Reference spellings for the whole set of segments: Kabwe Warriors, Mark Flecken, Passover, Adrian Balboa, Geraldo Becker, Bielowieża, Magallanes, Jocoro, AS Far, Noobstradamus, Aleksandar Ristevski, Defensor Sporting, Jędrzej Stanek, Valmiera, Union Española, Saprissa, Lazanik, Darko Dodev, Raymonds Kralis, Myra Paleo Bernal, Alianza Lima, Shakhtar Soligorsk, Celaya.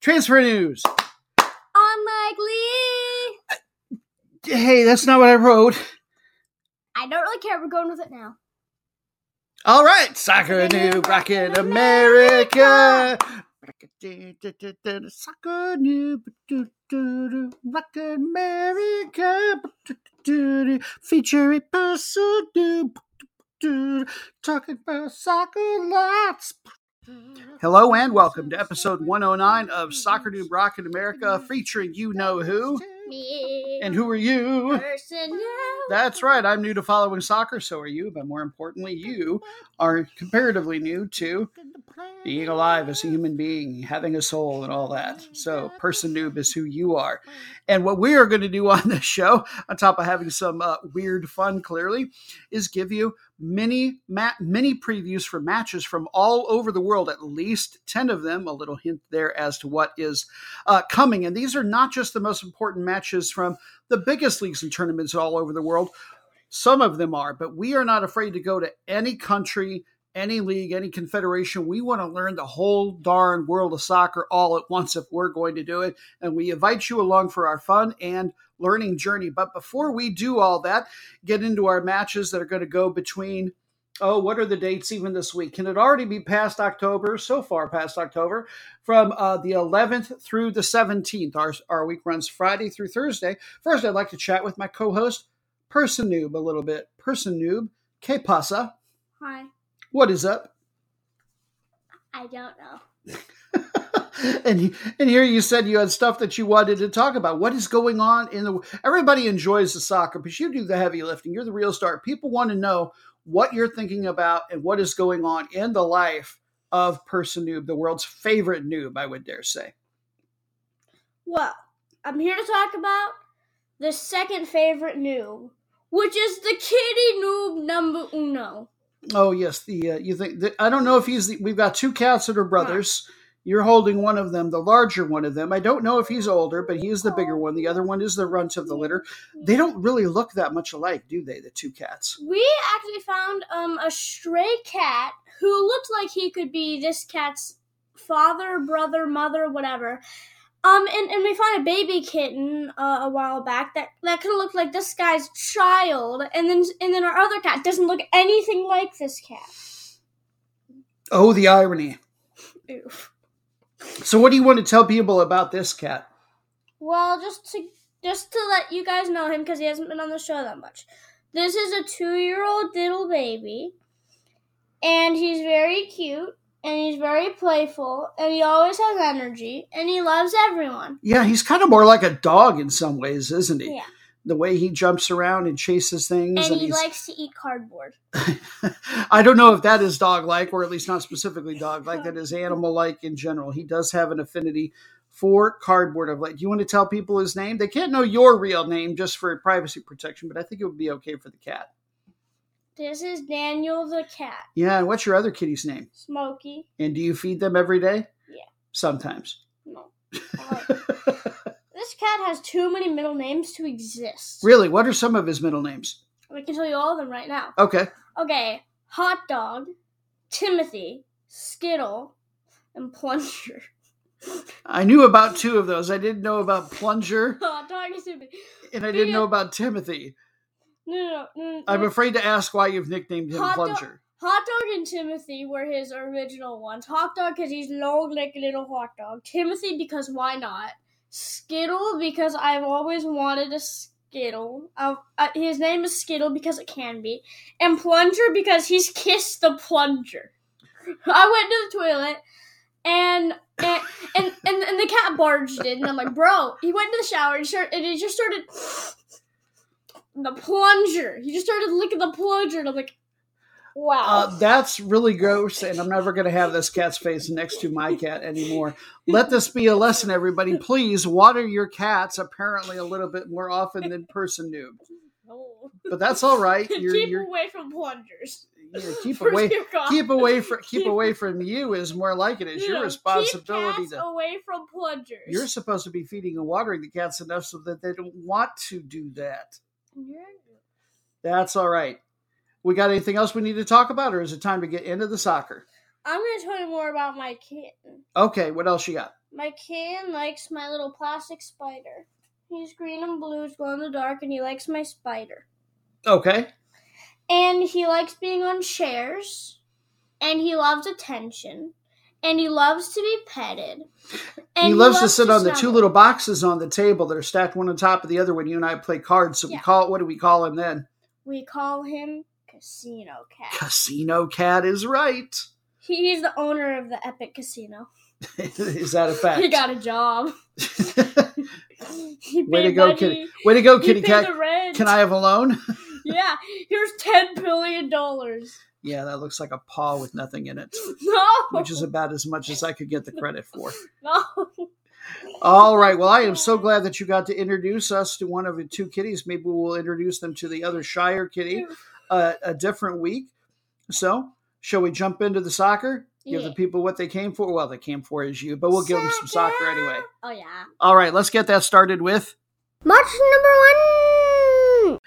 transfer news, unlikely. Hey, that's not what I wrote. I don't really care. We're going with it now. All right, soccer new rockin' America. Soccer new rock America, feature a person talking about soccer lots. Hello and welcome to episode 109 of Soccer Noob Rockin' America, featuring you know who. Me. And who are you? Person. That's right, I'm new to following soccer, so are you, but more importantly, you are comparatively new to being alive as a human being, having a soul and all that. So, Person Noob is who you are. And what we are going to do on this show, on top of having some weird fun, clearly, is give you many previews for matches from all over the world, at least 10 of them, a little hint there as to what is coming. And these are not just the most important matches from the biggest leagues and tournaments all over the world. Some of them are, but we are not afraid to go to any country, any league, any confederation. We want to learn the whole darn world of soccer all at once if we're going to do it. And we invite you along for our fun and learning journey. But before we do all that, get into our matches that are going to go between, what are the dates even this week? Can it already be past October, so far past October, from the 11th through the 17th? Our week runs Friday through Thursday. First, I'd like to chat with my co-host, Person Noob, a little bit. Person Noob, ¿qué pasa? Hi. What is up? I don't know. And here you said you had stuff that you wanted to talk about. What is going on in the? Everybody enjoys the soccer, but you do the heavy lifting. You're the real star. People want to know what you're thinking about and what is going on in the life of Person Noob, the world's favorite noob, I would dare say. Well, I'm here to talk about the second favorite noob, which is the kitty noob number uno. Oh, yes. You think that, I don't know if we've got two cats that are brothers. Huh. You're holding one of them, the larger one of them. I don't know if he's older, but he is the bigger one. The other one is the runt of the litter. They don't really look that much alike, do they, the two cats? We actually found a stray cat who looked like he could be this cat's father, brother, mother, whatever. And we found a baby kitten a while back that could look like this guy's child. And then our other cat doesn't look anything like this cat. Oh, the irony. Oof. So what do you want to tell people about this cat? Well, just to let you guys know him, because he hasn't been on the show that much. This is a 2-year-old little baby, and he's very cute, and he's very playful, and he always has energy, and he loves everyone. Yeah, he's kind of more like a dog in some ways, isn't he? Yeah. The way he jumps around and chases things. And he likes to eat cardboard. I don't know if that is dog-like, or at least not specifically dog-like. That is animal-like in general. He does have an affinity for cardboard of late. Do you want to tell people his name? They can't know your real name just for privacy protection, but I think it would be okay for the cat. This is Daniel the cat. Yeah, and what's your other kitty's name? Smokey. And do you feed them every day? Yeah. Sometimes. No. This cat has too many middle names to exist. Really? What are some of his middle names? I can tell you all of them right now. Okay. Hot Dog, Timothy, Skittle, and Plunger. I knew about two of those. I didn't know about Plunger. Hot Dog is stupid. And I didn't know about Timothy. No. I'm afraid to ask why you've nicknamed him Plunger. Hot Dog and Timothy were his original ones. Hot Dog because he's long like a little hot dog. Timothy because why not? Skittle, because I've always wanted a Skittle. His name is Skittle because it can be. And Plunger, because he's kissed the plunger. I went to the toilet, and the cat barged in, and I'm like, bro. He went to the shower, and he just started... The plunger. He just started licking the plunger, and I'm like... Wow. That's really gross, and I'm never going to have this cat's face next to my cat anymore. Let this be a lesson, everybody. Please water your cats apparently a little bit more often than person noob. Oh. But that's all right. Keep away from plungers. Yeah, keep away from you is more like it. It's your responsibility to keep cats away from plungers. You're supposed to be feeding and watering the cats enough so that they don't want to do that. Yeah. That's all right. We got anything else we need to talk about, or is it time to get into the soccer? I'm going to tell you more about my kitten. Okay, what else you got? My kitten likes my little plastic spider. He's green and blue, he's glow in the dark, and he likes my spider. Okay. And he likes being on chairs, and he loves attention, and he loves to be petted. And he loves to sit on the two little boxes on the table that are stacked one on top of the other when you and I play cards. So we call it, what do we call him then? We call him Casino Cat. Casino Cat is right. He's the owner of the Epic Casino. Is that a fact? He got a job. Way to go, kitty cat. Can I have a loan? Yeah, here's $10 billion. Yeah, that looks like a paw with nothing in it. No! Which is about as much as I could get the credit for. No! All right, well, I am so glad that you got to introduce us to one of the two kitties. Maybe we'll introduce them to the other shyer kitty a different week. So, shall we jump into the soccer? Give the people what they came for? Well, they came for is you, but we'll give them some soccer anyway. Oh, yeah. All right, let's get that started with... Match number 1!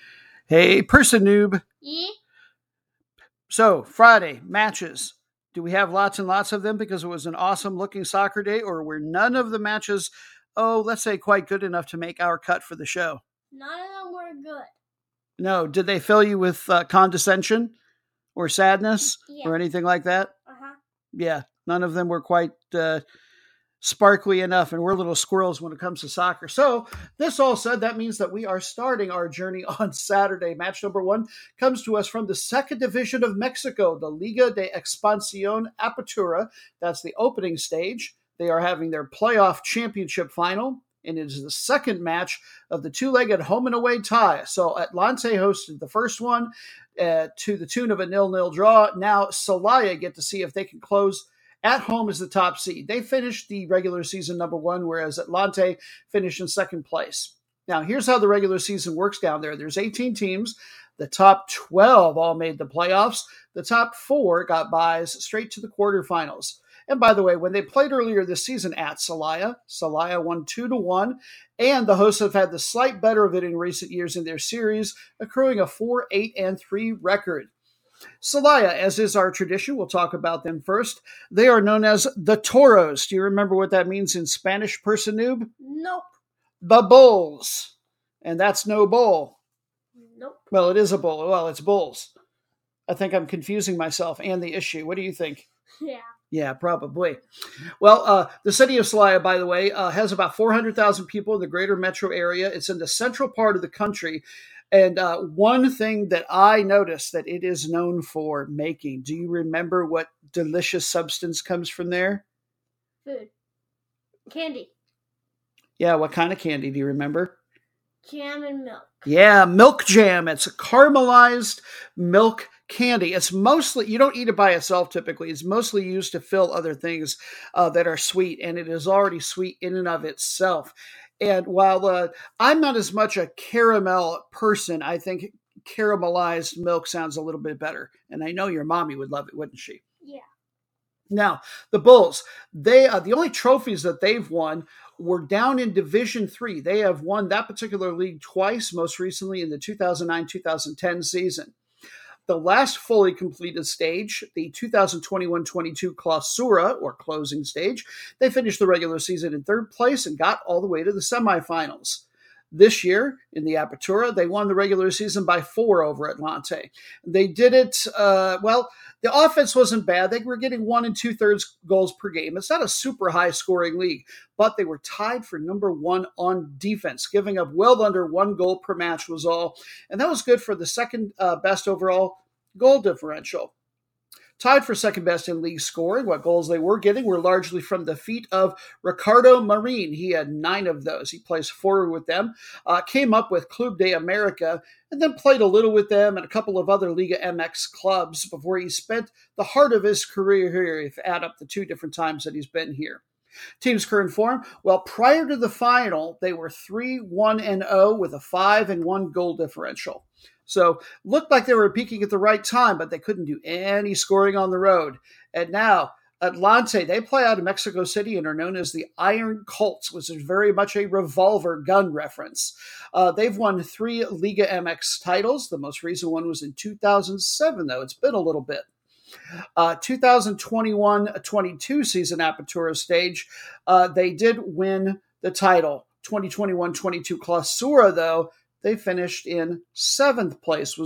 Hey, person noob. Yeah. So, Friday, matches. Do we have lots and lots of them because it was an awesome-looking soccer day, or were none of the matches, let's say, quite good enough to make our cut for the show? None of them were good. No. Did they fill you with condescension or sadness or anything like that? Uh-huh. Yeah. None of them were quite... sparkly enough, and we're little squirrels when it comes to soccer. So this all said, that means that we are starting our journey on Saturday. Match number 1 comes to us from the second division of Mexico, the Liga de Expansión Apertura. That's the opening stage. They are having their playoff championship final, and it is the second match of the two-legged home and away tie. So Atlante hosted the first one to the tune of a 0-0 draw. Now Celaya get to see if they can close at home is the top seed. They finished the regular season number 1, whereas Atlante finished in second place. Now, here's how the regular season works down there. There's 18 teams. The top 12 all made the playoffs. The top 4 got byes straight to the quarterfinals. And by the way, when they played earlier this season at Celaya, Celaya won 2-1, and the hosts have had the slight better of it in recent years in their series, accruing a 4-8-3 record. Celaya, as is our tradition, we'll talk about them first. They are known as the Toros. Do you remember what that means in Spanish, person noob? Nope. The Bulls. And that's no bull. Nope. Well, it is a bull. Well, it's bulls. I think I'm confusing myself and the issue. What do you think? Yeah. Yeah, probably. Well, the city of Celaya, by the way, has about 400,000 people in the greater metro area. It's in the central part of the country. And one thing that I noticed that it is known for making, do you remember what delicious substance comes from there? Food. Candy. Yeah, what kind of candy do you remember? Jam and milk. Yeah, milk jam. It's a caramelized milk candy. It's mostly, you don't eat it by itself typically. It's mostly used to fill other things that are sweet, and it is already sweet in and of itself. And while I'm not as much a caramel person, I think caramelized milk sounds a little bit better. And I know your mommy would love it, wouldn't she? Yeah. Now, the Bulls, they the only trophies that they've won were down in Division 3. They have won that particular league twice, most recently in the 2009-2010 season. The last fully completed stage, the 2021-22 Clausura, or closing stage, they finished the regular season in third place and got all the way to the semifinals. This year, in the Apertura, they won the regular season by 4 over Atlante. They did it, the offense wasn't bad. They were getting 1 2/3 goals per game. It's not a super high-scoring league, but they were tied for number 1 on defense, giving up well under 1 goal per match was all. And that was good for the second best overall goal differential. tied for second best in league scoring. What goals they were getting were largely from the feet of Ricardo Marine. He had 9 of those. He plays forward with them, came up with Club de America, and then played a little with them and a couple of other Liga MX clubs before he spent the heart of his career here, if you add up the 2 different times that he's been here. Team's current form, well, prior to the final, they were 3-1-0 with a 5-1 goal differential. So looked like they were peaking at the right time, but they couldn't do any scoring on the road. And now Atlante, they play out of Mexico City and are known as the Iron Colts, which is very much a revolver gun reference. They've won 3 Liga MX titles. The most recent one was in 2007, though. It's been a little bit. 2021-22 season Apertura stage, they did win the title. 2021-22 Clausura, though, they finished in 7th place,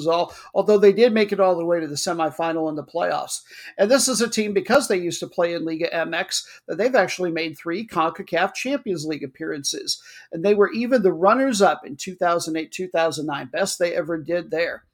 although they did make it all the way to the semifinal and the playoffs. And this is a team, because they used to play in Liga MX, that they've actually made 3 CONCACAF Champions League appearances. And they were even the runners-up in 2008-2009, best they ever did there.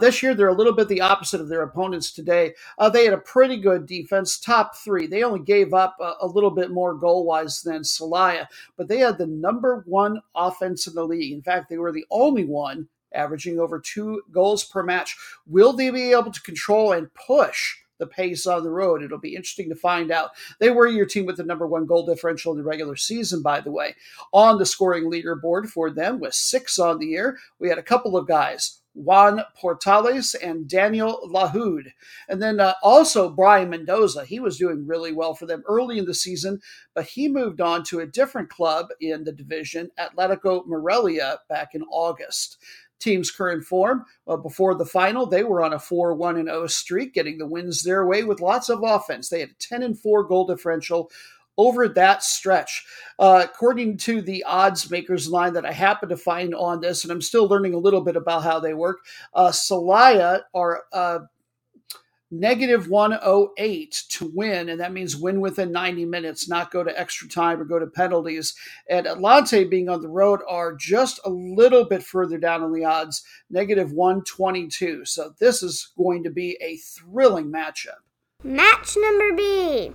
This year, they're a little bit the opposite of their opponents today. They had a pretty good defense, top 3. They only gave up a little bit more goal-wise than Celaya, but they had the number 1 offense in the league. In fact, they were the only one averaging over 2 goals per match. Will they be able to control and push the pace on the road? It'll be interesting to find out. They were your team with the number 1 goal differential in the regular season, by the way. On the scoring leaderboard for them with 6 on the year, we had a couple of guys, Juan Portales and Daniel Lahoud. And then also Brian Mendoza. He was doing really well for them early in the season, but he moved on to a different club in the division, Atletico Morelia, back in August. Team's current form, before the final, they were on a 4-1-0 streak, getting the wins their way with lots of offense. They had a 10-4 goal differential over that stretch. According to the odds makers line that I happen to find on this, and I'm still learning a little bit about how they work, Celaya are negative 108 to win, and that means win within 90 minutes, not go to extra time or go to penalties. And Atlante, being on the road, are just a little bit further down on the odds, negative 122. So this is going to be a thrilling matchup. Match number B.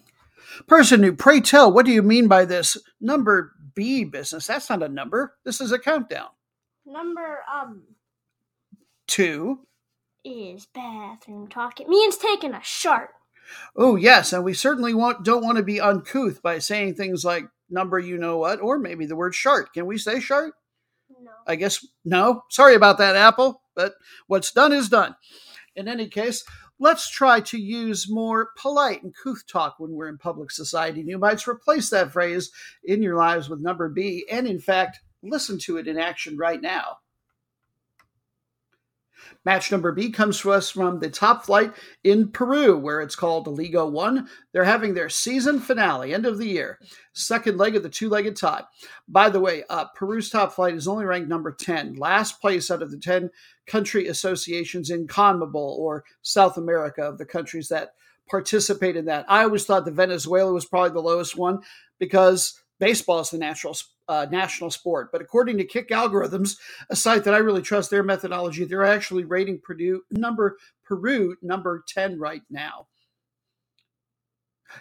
Person who, pray tell, what do you mean by this number B business? That's not a number. This is a countdown. Number 2 is bathroom talk. It means taking a shart. Oh, yes, and we certainly don't want to be uncouth by saying things like number you-know-what, or maybe the word shart. Can we say shart? No. I guess no. Sorry about that, Apple, but what's done is done. In any case, let's try to use more polite and couth talk when we're in public society. You might replace that phrase in your lives with number B and, in fact, listen to it in action right now. Match number B comes to us from the top flight in Peru, where it's called Liga 1. They're having their season finale, end of the year, second leg of the 2-legged tie. By the way, Peru's top flight is only ranked number 10, last place out of the 10 country associations in CONMEBOL, or South America, of the countries that participate in that. I always thought that Venezuela was probably the lowest one because baseball is the national sport. But according to Kick Algorithms, a site that I really trust their methodology, they're actually rating Peru number 10 right now.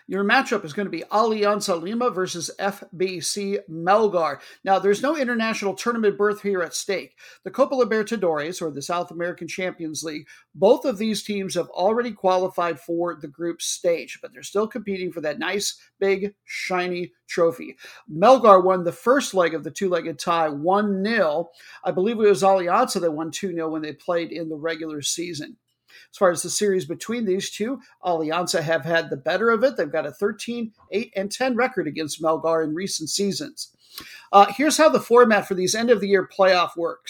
Your matchup is going to be Alianza Lima versus FBC Melgar. Now, there's no international tournament berth here at stake. The Copa Libertadores, or the South American Champions League, both of these teams have already qualified for the group stage, but they're still competing for that nice, big, shiny trophy. Melgar won the first leg of the 2-legged tie 1-0. I believe it was Alianza that won 2-0 when they played in the regular season. As far as the series between these two, Alianza have had the better of it. They've got a 13-8-10 record against Melgar in recent seasons. Here's how the format for these end-of-the-year playoffs work.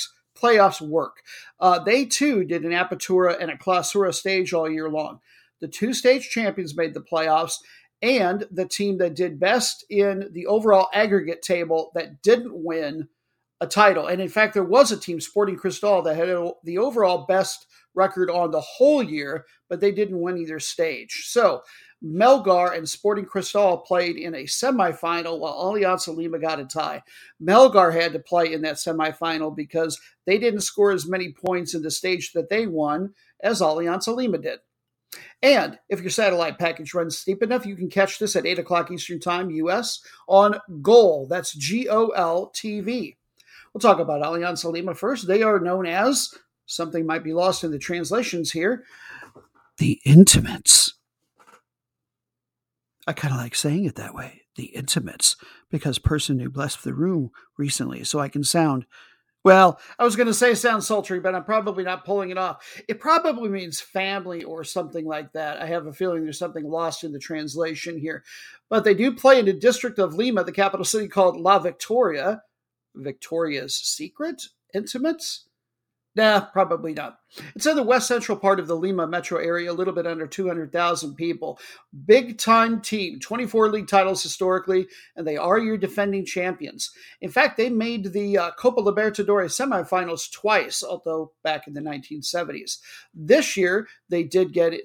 They, too, did an Apertura and a Clausura stage all year long. The 2-stage champions made the playoffs, and the team that did best in the overall aggregate table that didn't win a title. And in fact, there was a team, Sporting Cristal, that had the overall best record on the whole year, but they didn't win either stage. So Melgar and Sporting Cristal played in a semifinal while Alianza Lima got a tie. Melgar had to play in that semifinal because they didn't score as many points in the stage that they won as Alianza Lima did. And if your satellite package runs steep enough, you can catch this at 8 o'clock Eastern Time, U.S., on GOL. That's GOL TV. We'll talk about Alianza Lima first. They are known as, something might be lost in the translations here, the Intimates. I kind of like saying it that way, the Intimates, because person who blessed the room recently, so I can sound, well, I was going to say sound sultry, but I'm probably not pulling it off. It probably means family or something like that. I have a feeling there's something lost in the translation here. But they do play in the district of Lima, the capital city called La Victoria. Victoria's Secret? Intimates? Nah, probably not. It's in the west central part of the Lima metro area, a little bit under 200,000 people. Big-time team, 24 league titles historically, and they are your defending champions. In fact, they made the Copa Libertadores semifinals twice, although back in the 1970s. This year, they did get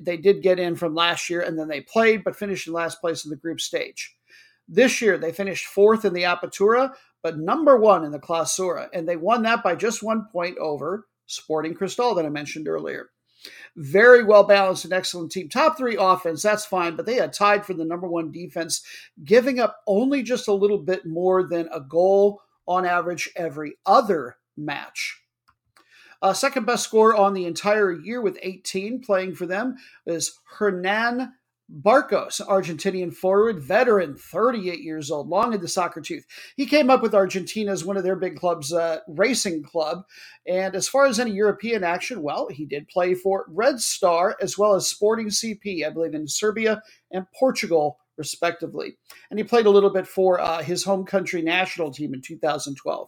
in from last year, and then they played, but finished in last place in the group stage. This year, they finished fourth in the Apertura, but number one in the Clausura, and they won that by just 1 point over Sporting Cristal that I mentioned earlier. Very well-balanced and excellent team. Top three offense, that's fine, but they had tied for the number one defense, giving up only just a little bit more than a goal on average every other match. Second best scorer on the entire year with 18 playing for them is Hernan Barcos, Argentinian forward, veteran, 38 years old, long in the soccer tooth. He came up with Argentina as one of their big clubs, racing club. And as far as any European action, well, he did play for Red Star as well as Sporting CP, I believe in Serbia and Portugal, respectively. And he played a little bit for his home country national team in 2012.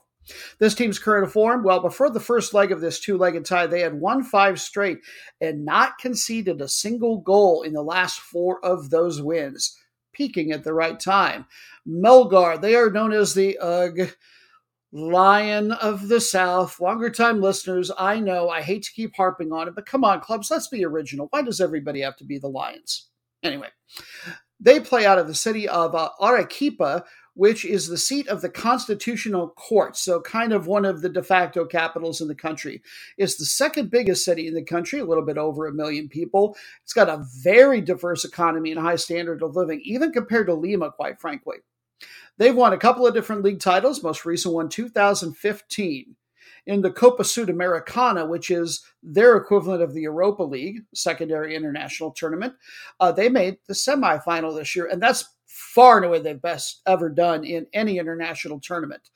This team's current form, well, before the first leg of this two-legged tie, they had won 5 straight and not conceded a single goal in the last 4 of those wins, peaking at the right time. Melgar, they are known as the Lion of the South. Longer-time listeners, I know, I hate to keep harping on it, but come on, clubs, let's be original. Why does everybody have to be the Lions? Anyway, they play out of the city of Arequipa, which is the seat of the Constitutional Court, so kind of one of the de facto capitals in the country. It's the second biggest city in the country, a little bit over 1 million people. It's got a very diverse economy and high standard of living, even compared to Lima, quite frankly. They've won a couple of different league titles, most recent one, 2015. In the Copa Sudamericana, which is their equivalent of the Europa League, secondary international tournament, they made the semifinal this year, and that's far and away the best ever done in any international tournament.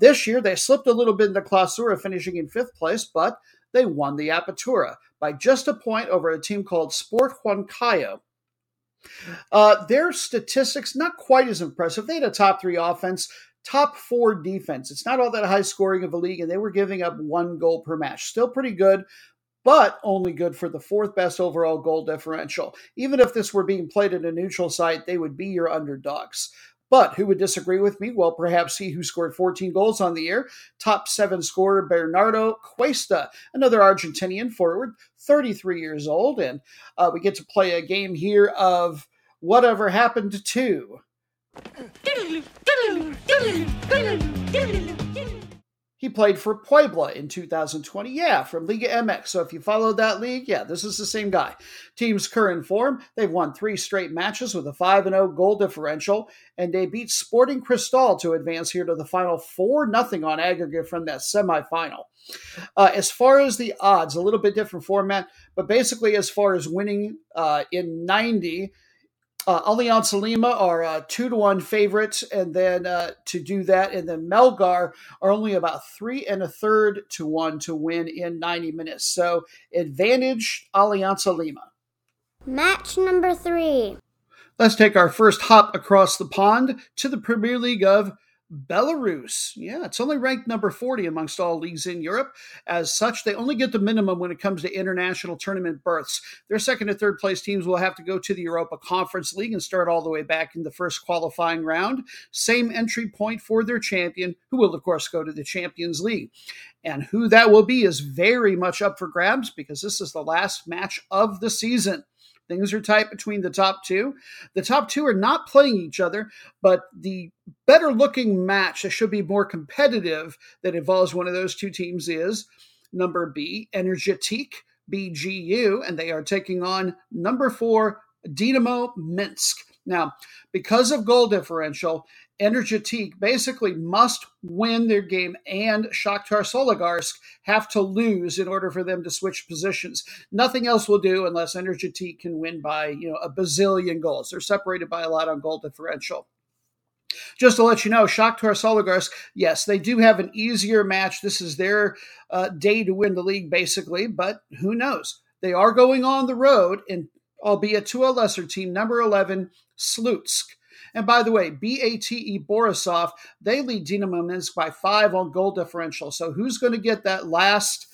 This year, they slipped a little bit in the Clausura, finishing in 5th place, but they won the Apertura by just a point over a team called Sport Huancayo. Their statistics, not quite as impressive. They had a top 3 offense, top 4 defense. It's not all that high scoring of a league, and they were giving up 1 goal per match. Still pretty good, but only good for the 4th best overall goal differential. Even if this were being played at a neutral site, they would be your underdogs. But who would disagree with me? Well, perhaps he who scored 14 goals on the year, top 7 scorer Bernardo Cuesta, another Argentinian forward, 33 years old, and we get to play a game here of Whatever Happened To. He played for Puebla in 2020, from Liga MX. So if you follow that league, this is the same guy. Team's current form, they've won 3 straight matches with a 5-0 goal differential, and they beat Sporting Cristal to advance here to the final 4-0 on aggregate from that semifinal. As far as the odds, a little bit different format, but basically as far as winning in 90, Alianza Lima are a 2-1 favorite, and then to do that, and then Melgar are only about 3 1/3 to 1 to win in 90 minutes. So advantage Alianza Lima. Match number 3. Let's take our first hop across the pond to the Premier League of Belarus. It's only ranked number 40 amongst all leagues in Europe. As such, they only get the minimum when it comes to international tournament berths. Their 2nd and 3rd place teams will have to go to the Europa Conference League and start all the way back in the first qualifying round. Same entry point for their champion, who will, of course, go to the Champions League. And who that will be is very much up for grabs because this is the last match of the season. Things are tight between the top 2. The top 2 are not playing each other, but the better-looking match that should be more competitive that involves one of those 2 teams is number B, Energetik BGU, and they are taking on number 4, Dinamo Minsk. Now, because of goal differential, Energetik basically must win their game, and Shakhtar Soligorsk have to lose in order for them to switch positions. Nothing else will do unless Energetik can win by, a bazillion goals. They're separated by a lot on goal differential. Just to let you know, Shakhtar Soligorsk, yes, they do have an easier match. This is their day to win the league, basically, but who knows? They are going on the road, and albeit to a lesser team, number 11, Slutsk. And by the way, BATE Borisov, they lead Dinamo Minsk by 5 on goal differential. So who's going to get that last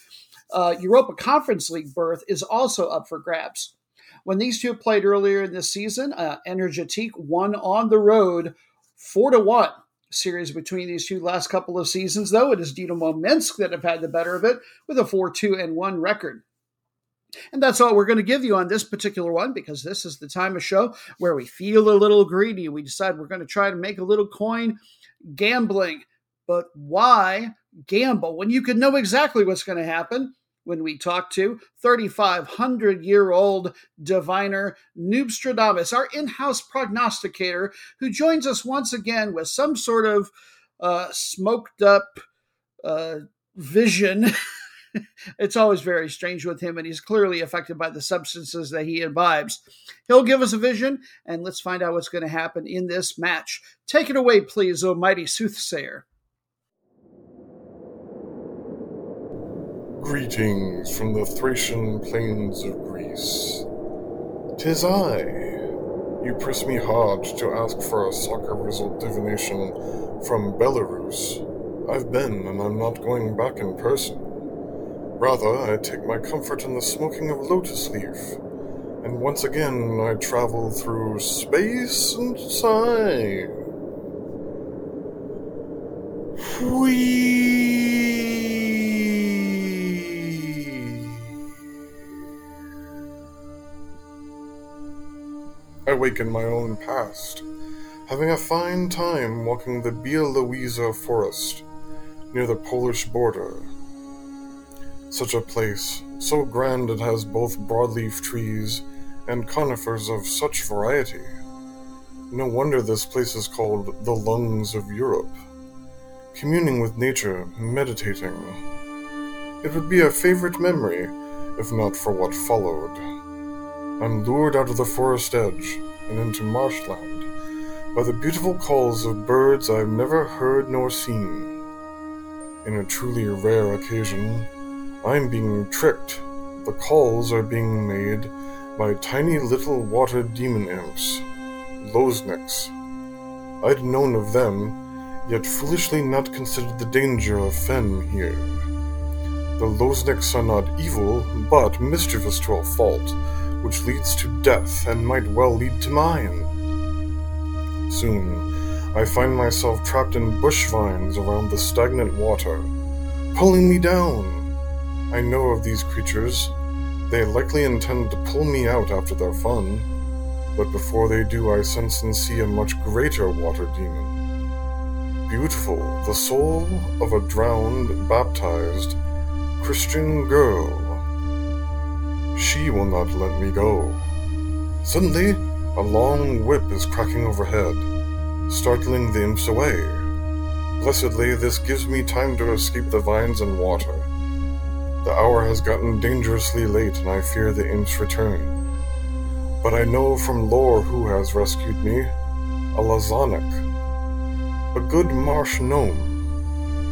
Europa Conference League berth is also up for grabs. When these two played earlier in this season, Energetik won on the road 4-1 series between these two last couple of seasons, though it is Dinamo Minsk that have had the better of it with a 4-2-1 record. And that's all we're going to give you on this particular one, because this is the time of show where we feel a little greedy. We decide we're going to try to make a little coin gambling. But why gamble when you can know exactly what's going to happen when we talk to 3,500-year-old diviner Noobstradamus, our in-house prognosticator, who joins us once again with some sort of smoked-up vision. It's always very strange with him, and he's clearly affected by the substances that he imbibes. He'll give us a vision, and let's find out what's going to happen in this match. Take it away, please, O mighty soothsayer. Greetings from the Thracian plains of Greece. 'Tis I. You press me hard to ask for a soccer result divination from Belarus. I've been, and I'm not going back in person. Rather, I take my comfort in the smoking of lotus leaf, and once again I travel through space and time. Whee! I wake in my own past, having a fine time walking the Bielowieża forest near the Polish border. Such a place, so grand it has both broadleaf trees and conifers of such variety. No wonder this place is called the lungs of Europe. Communing with nature, meditating. It would be a favorite memory, if not for what followed. I'm lured out of the forest edge and into marshland by the beautiful calls of birds I've never heard nor seen. In a truly rare occasion, I'm being tricked. The calls are being made by tiny little water demon imps, Lozniks. I'd known of them, yet foolishly not considered the danger of Fenn here. The Lozniks are not evil, but mischievous to a fault, which leads to death and might well lead to mine. Soon, I find myself trapped in bush vines around the stagnant water, pulling me down. I know of these creatures. They likely intend to pull me out after their fun, but before they do, I sense and see a much greater water demon. Beautiful, the soul of a drowned, baptized Christian girl. She will not let me go. Suddenly, a long whip is cracking overhead, startling the imps away. Blessedly, this gives me time to escape the vines and water. The hour has gotten dangerously late, and I fear the imps return. But I know from lore who has rescued me, a Lazanik, a good marsh gnome.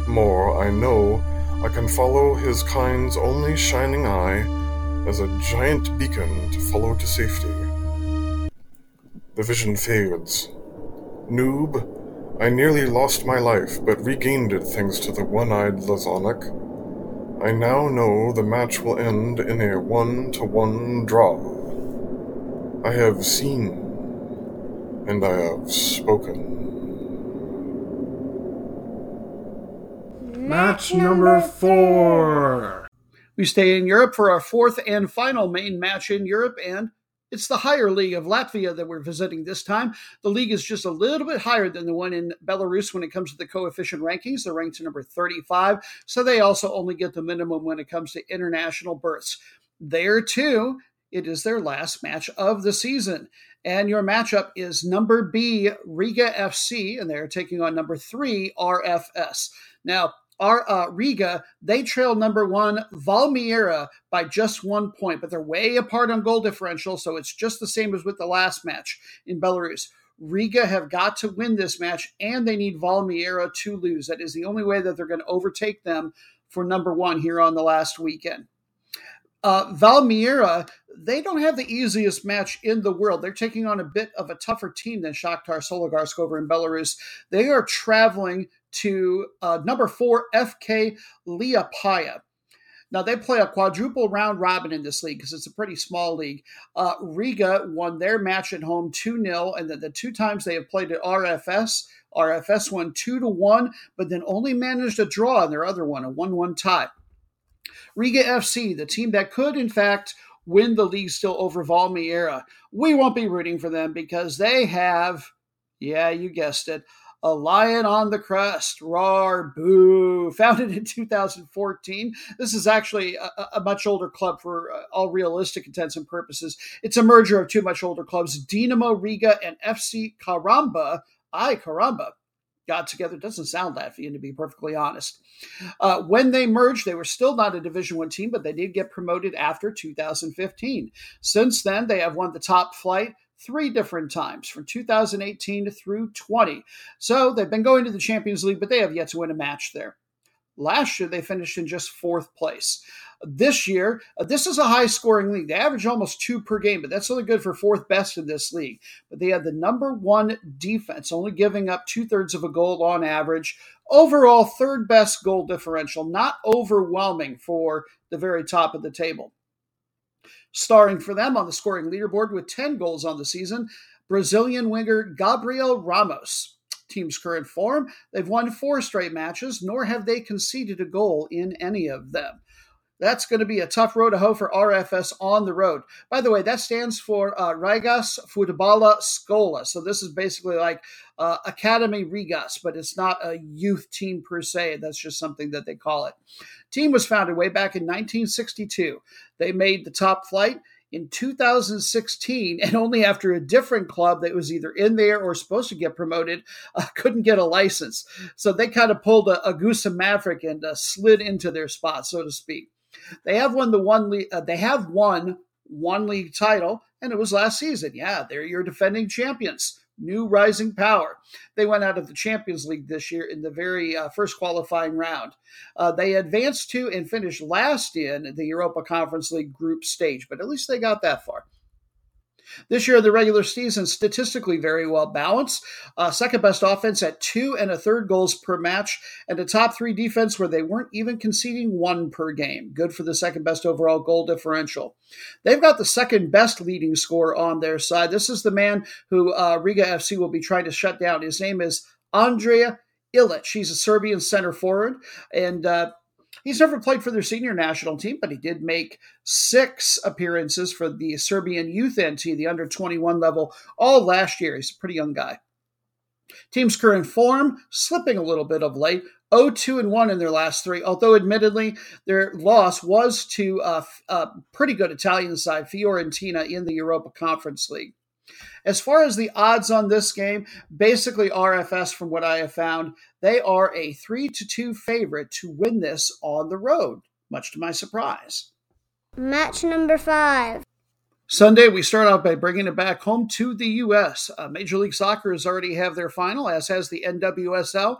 More, I know, I can follow his kind's only shining eye as a giant beacon to follow to safety. The vision fades. Noob, I nearly lost my life, but regained it thanks to the one-eyed Lazanik. I now know the match will end in a 1-1 draw. I have seen, and I have spoken. Match number 4. We stay in Europe for our fourth and final main match in Europe, and it's the higher league of Latvia that we're visiting this time. The league is just a little bit higher than the one in Belarus when it comes to the coefficient rankings. They're ranked to number 35, so they also only get the minimum when it comes to international berths. There, too, it is their last match of the season. And your matchup is number B, Riga FC, and they're taking on number 3, RFS. Now, Riga, they trail number 1, Valmiera, by just 1 point, but they're way apart on goal differential, so it's just the same as with the last match in Belarus. Riga have got to win this match, and they need Valmiera to lose. That is the only way that they're going to overtake them for number 1 here on the last weekend. Valmiera, they don't have the easiest match in the world. They're taking on a bit of a tougher team than Shakhtar Soligorsk over in Belarus. They are traveling to number 4, FK Liepaja. Now, they play a quadruple round robin in this league because it's a pretty small league. Riga won their match at home 2-0, and then the two times they have played at RFS, RFS won 2-1, but then only managed a draw in their other one, a 1-1 tie. Riga FC, the team that could, in fact, win the league still over Valmiera. We won't be rooting for them because they have, yeah, you guessed it, a lion on the crest, roar, boo, founded in 2014. This is actually a much older club for all realistic intents and purposes. It's a merger of two much older clubs, Dinamo Riga and FC Karamba. Karamba got together. Doesn't sound Latvian, to be perfectly honest. When they merged, they were still not a Division I team, but they did get promoted after 2015. Since then, they have won the top flight 3 different times, from 2018 through 20. So they've been going to the Champions League, but they have yet to win a match there. Last year, they finished in just 4th place. This year, this is a high-scoring league. They average almost 2 per game, but that's only good for 4th best in this league. But they had the number 1 defense, only giving up 2/3 of a goal on average. Overall, 3rd best goal differential, not overwhelming for the very top of the table. Starring for them on the scoring leaderboard with 10 goals on the season, Brazilian winger Gabriel Ramos. Team's current form, they've won 4 straight matches, nor have they conceded a goal in any of them. That's going to be a tough road to hoe for RFS on the road. By the way, that stands for Rigas Futbola Scola. So this is basically like Academy Rigas, but it's not a youth team per se. That's just something that they call it. Team was founded way back in 1962. They made the top flight in 2016, and only after a different club that was either in there or supposed to get promoted couldn't get a license. So they kind of pulled a goose of Maverick and slid into their spot, so to speak. They have won one league title, and it was last season. Yeah, they're your defending champions, new rising power. They went out of the Champions League this year in the very first qualifying round. They advanced to and finished last in the Europa Conference League group stage, but at least they got that far. This year, the regular season statistically very well balanced. Second best offense at 2 1/3 goals per match, and a top 3 defense where they weren't even conceding 1 per game. Good for the second best overall goal differential. They've got the second best leading scorer on their side. This is the man who Riga FC will be trying to shut down. His name is Andrea Ilic. He's a Serbian center forward, and he's never played for their senior national team, but he did make 6 appearances for the Serbian youth NT, the under-21 level, all last year. He's a pretty young guy. Team's current form, slipping a little bit of late, 0-2-1 in their last 3, although admittedly their loss was to a pretty good Italian side, Fiorentina, in the Europa Conference League. As far as the odds on this game, basically RFS, from what I have found, they are a 3-2 favorite to win this on the road, much to my surprise. Match number 5. Sunday, we start out by bringing it back home to the U.S. Major League Soccer has already have their final, as has the NWSL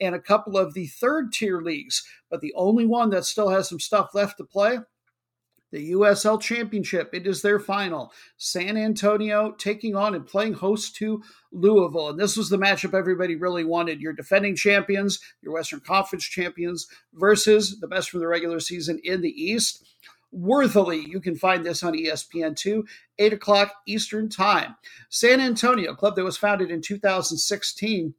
and a couple of the third-tier leagues. But the only one that still has some stuff left to play, the USL Championship, it is their final. San Antonio taking on and playing host to Louisville. And this was the matchup everybody really wanted. Your defending champions, your Western Conference champions, versus the best from the regular season in the East. Worthily, you can find this on ESPN2, 8 o'clock Eastern time. San Antonio, a club that was founded in 2016,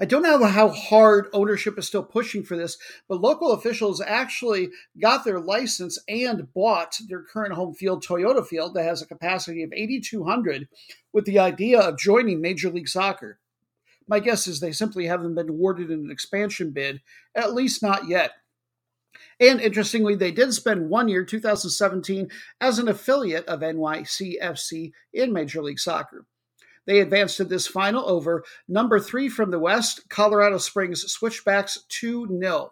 I don't know how hard ownership is still pushing for this, but local officials actually got their license and bought their current home field, Toyota Field, that has a capacity of 8,200, with the idea of joining Major League Soccer. My guess is they simply haven't been awarded an expansion bid, at least not yet. And interestingly, they did spend 1 year, 2017, as an affiliate of NYCFC in Major League Soccer. They advanced to this final over number 3 from the West, Colorado Springs Switchbacks 2-0.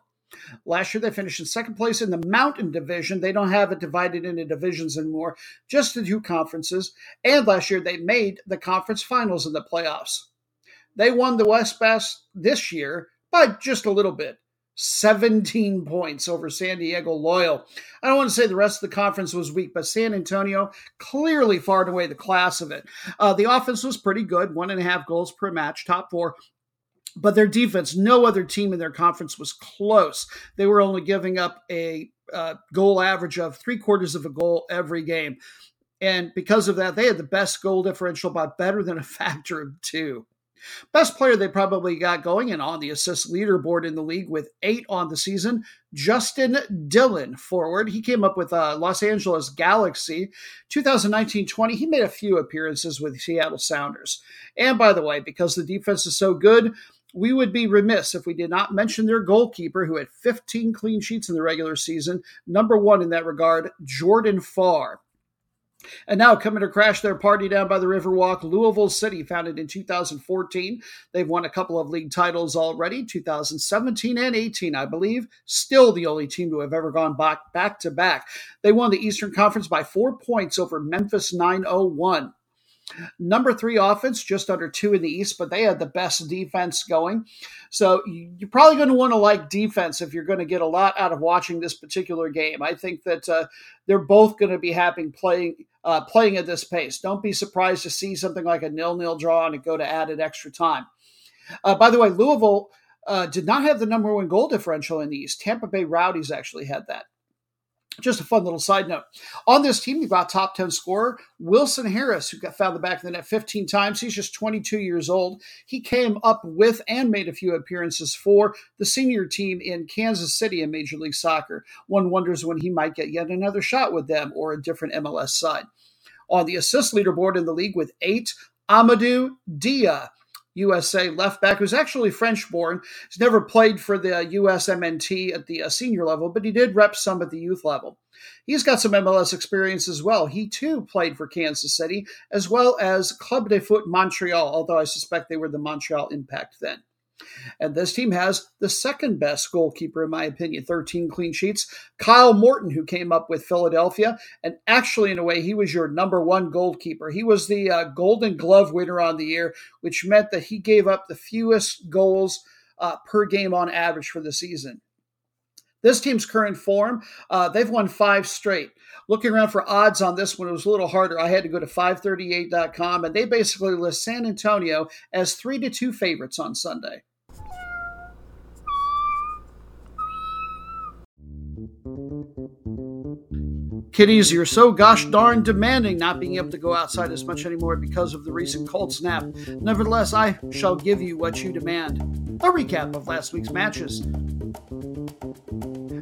Last year, they finished in second place in the Mountain Division. They don't have it divided into divisions anymore, just the 2 conferences. And last year, they made the conference finals in the playoffs. They won the West Pass this year by just a little bit, 17 points over San Diego Loyal. I don't want to say the rest of the conference was weak, but San Antonio clearly far and away the class of it. The offense was pretty good, 1.5 goals per match, top 4. But their defense, no other team in their conference was close. They were only giving up a goal average of 0.75 goals every game. And because of that, they had the best goal differential by better than a factor of 2. Best player they probably got going and on the assist leaderboard in the league with 8 on the season, Justin Dillon, forward. He came up with Los Angeles Galaxy. 2019-20, he made a few appearances with Seattle Sounders. And by the way, because the defense is so good, we would be remiss if we did not mention their goalkeeper, who had 15 clean sheets in the regular season, number 1 in that regard, Jordan Farr. And now coming to crash their party down by the Riverwalk, Louisville City, founded in 2014. They've won a couple of league titles already, 2017 and 18, I believe. Still the only team to have ever gone back-to-back. They won the Eastern Conference by 4 points over Memphis 901. Number 3 offense, just under 2 in the East, but they had the best defense going. So you're probably going to want to like defense if you're going to get a lot out of watching this particular game. I think that they're both going to be happy playing at this pace. Don't be surprised to see something like a 0-0 draw and go to added extra time. By the way, Louisville did not have the number 1 goal differential in the East. Tampa Bay Rowdies actually had that. Just a fun little side note. On this team, you've got top 10 scorer Wilson Harris, who got found the back of the net 15 times. He's just 22 years old. He came up with and made a few appearances for the senior team in Kansas City in Major League Soccer. One wonders when he might get yet another shot with them or a different MLS side. On the assist leaderboard in the league with 8, Amadou Dia, USA left back, who's actually French-born. He's never played for the USMNT at the senior level, but he did rep some at the youth level. He's got some MLS experience as well. He, too, played for Kansas City, as well as Club de Foot Montreal, although I suspect they were the Montreal Impact then. And this team has the second best goalkeeper, in my opinion, 13 clean sheets. Kyle Morton, who came up with Philadelphia, and actually, in a way, he was your number 1 goalkeeper. He was the Golden Glove winner on the year, which meant that he gave up the fewest goals per game on average for the season. This team's current form, they've won 5 straight. Looking around for odds on this one, it was a little harder. I had to go to 538.com, and they basically list San Antonio as 3-2 favorites on Sunday. Kiddies, you're so gosh darn demanding, not being able to go outside as much anymore because of the recent cold snap. Nevertheless, I shall give you what you demand. A recap of last week's matches.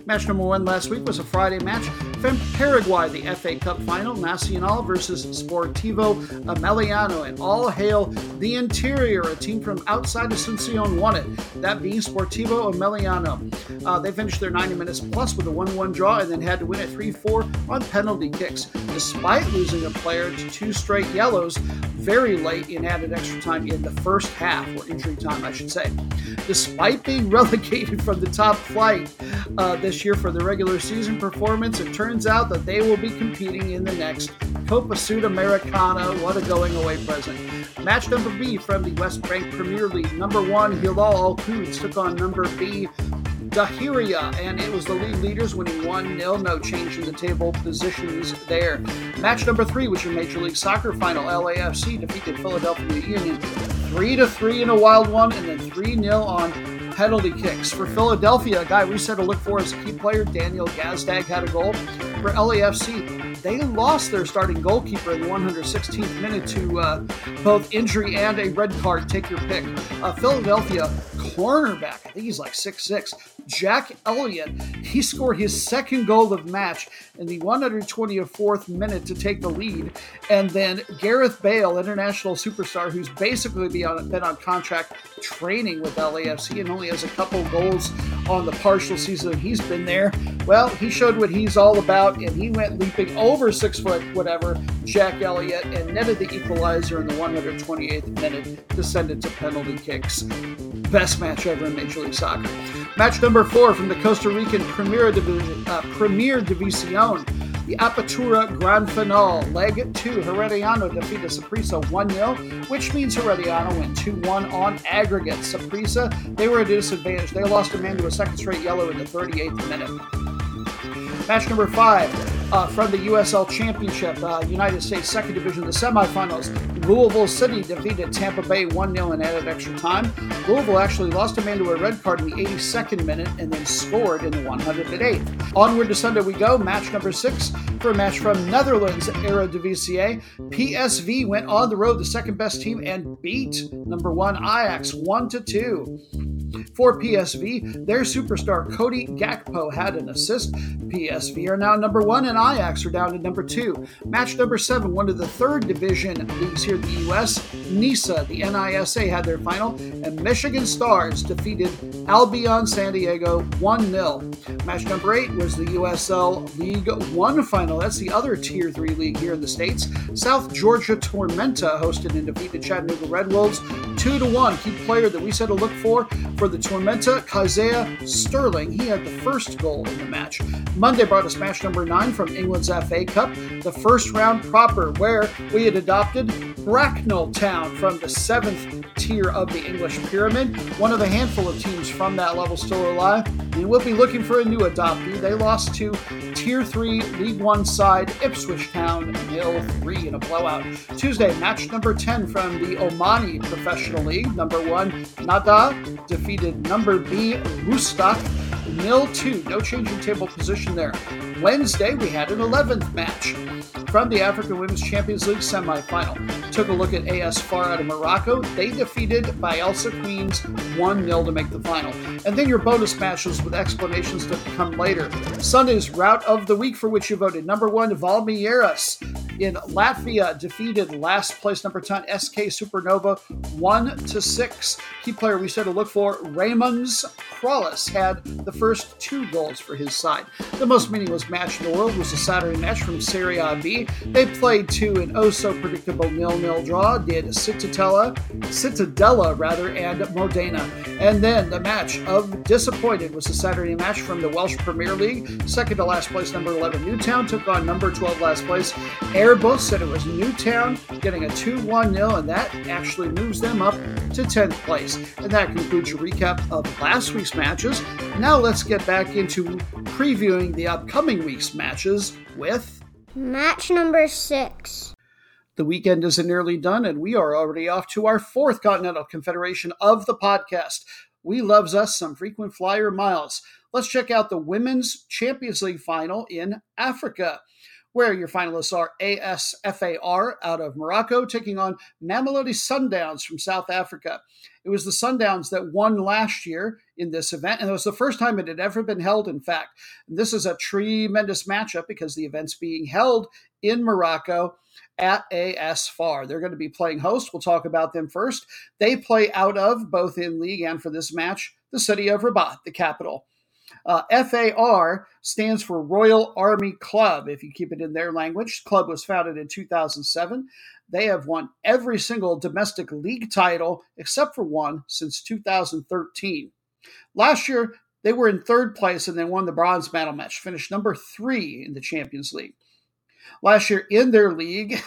Match number 1 last week was a Friday match from Paraguay, the FA Cup final, Nacional versus Sportivo Ameliano, and all hail the Interior. A team from outside Asunción won it, that being Sportivo Ameliano. They finished their 90 minutes plus with a 1-1 draw and then had to win at 3-4 on penalty kicks, despite losing a player to 2 straight yellows very late in added extra time in the first half, or injury time, I should say. Despite being relegated from the top flight this year for the regular season performance, it turns out that they will be competing in the next Copa Sudamericana. What a going away present. Match number B from the West Bank Premier League. Number 1, Hilal Al-Quds took on number 2, Dahiria, and it was the league leaders winning 1-0. No change in the table positions there. Match number 3 was your Major League Soccer final. LAFC defeated Philadelphia Union 3-3 in a wild one, and then 3-0 on penalty kicks. For Philadelphia, a guy we said to look for as a key player, Daniel Gazdag, had a goal. For LAFC, they lost their starting goalkeeper in the 116th minute to both injury and a red card. Take your pick. Philadelphia cornerback, I think he's like 6'6", Jack Elliott, he scored his second goal of match in the 124th minute to take the lead. And then Gareth Bale, international superstar, who's basically been on contract training with LAFC and only has a couple goals on the partial season that he's been there, well, he showed what he's all about, and he went leaping over 6 foot whatever Jack Elliott and netted the equalizer in the 128th minute to send it to penalty kicks. Best match ever in Major League Soccer. Match number 4 from the Costa Rican Primera División. The Apertura Gran Final, Leg 2, Herediano defeated Saprissa 1-0, which means Herediano went 2-1 on aggregate. Saprissa, they were at a disadvantage. They lost a man to a second straight yellow in the 38th minute. Match number 5 from the USL Championship, United States 2nd Division, the semifinals. Louisville City defeated Tampa Bay 1-0 and added extra time. Louisville actually lost a man to a red card in the 82nd minute and then scored in the 108th. Onward to Sunday we go. Match number 6 for a match from Netherlands Eredivisie. PSV went on the road, the second best team, and beat number 1 Ajax 1-2. For PSV, their superstar Cody Gakpo had an assist. PSV are now number 1 and Ajax are down to number 2. Match number 7, one of the third division leagues here in the U.S. NISA, the NISA, had their final, and Michigan Stars defeated Albion San Diego 1-0. Match number 8 was the USL League 1 final. That's the other Tier 3 league here in the States. South Georgia Tormenta hosted and defeated Chattanooga Red Wolves 2-1. Key player that we said to look for the Tormenta, Kaisea Sterling. He had the first goal in the match. Monday brought us match number 9 from England's FA Cup, the first round proper, where we had adopted Bracknell Town from the 7th tier of the English pyramid. One of a handful of teams from that level still alive, and we'll be looking for a new adoptee. They lost to Tier 3 League 1 side Ipswich Town 0-3 in a blowout. Tuesday, match number 10 from the Omani Professional League. Number 1, Nada defeated number B, Rustak, 0-2. No change in table position there. Wednesday, we had an 11th match from the African Women's Champions League semifinal. Took a look at AS Far out of Morocco. They defeated Bielsa Queens 1-0 to make the final. And then your bonus matches with explanations to come later. Sunday's route of the week for which you voted. Number 1, Valmiera in Latvia defeated last place number 10 SK Supernova 1-6. Key player we said to look for, Raymonds Kralis, had the first 2 goals for his side. The most meaningless match in the world was a Saturday match from Serie A B. They played to an oh-so-predictable 0-0 draw, did Cittadella and Modena. And then the match of disappointed was the Saturday match from the Welsh Premier League. Second to last place, number 11, Newtown, took on number 12 last place, Airbus, and it was Newtown getting a 2-1-0, and that actually moves them up to 10th place. And that concludes your recap of last week's matches. Now let's get back into previewing the upcoming week's matches with match number 6. The weekend is nearly done, and we are already off to our 4th Continental Confederation of the podcast. We loves us some frequent flyer miles. Let's check out the Women's Champions League final in Africa, where your finalists are AS Far out of Morocco taking on Mamelodi Sundowns from South Africa. It was the Sundowns that won last year in this event, and it was the first time it had ever been held, in fact. And this is a tremendous matchup because the event's being held in Morocco at AS Far. They're going to be playing host. We'll talk about them first. They play out of, both in league and for this match, the city of Rabat, the capital. FAR stands for Royal Army Club, if you keep it in their language. Club was founded in 2007. They have won every single domestic league title except for one since 2013. Last year, they were in 3rd place and they won the bronze medal match, finished number 3 in the Champions League. Last year in their league,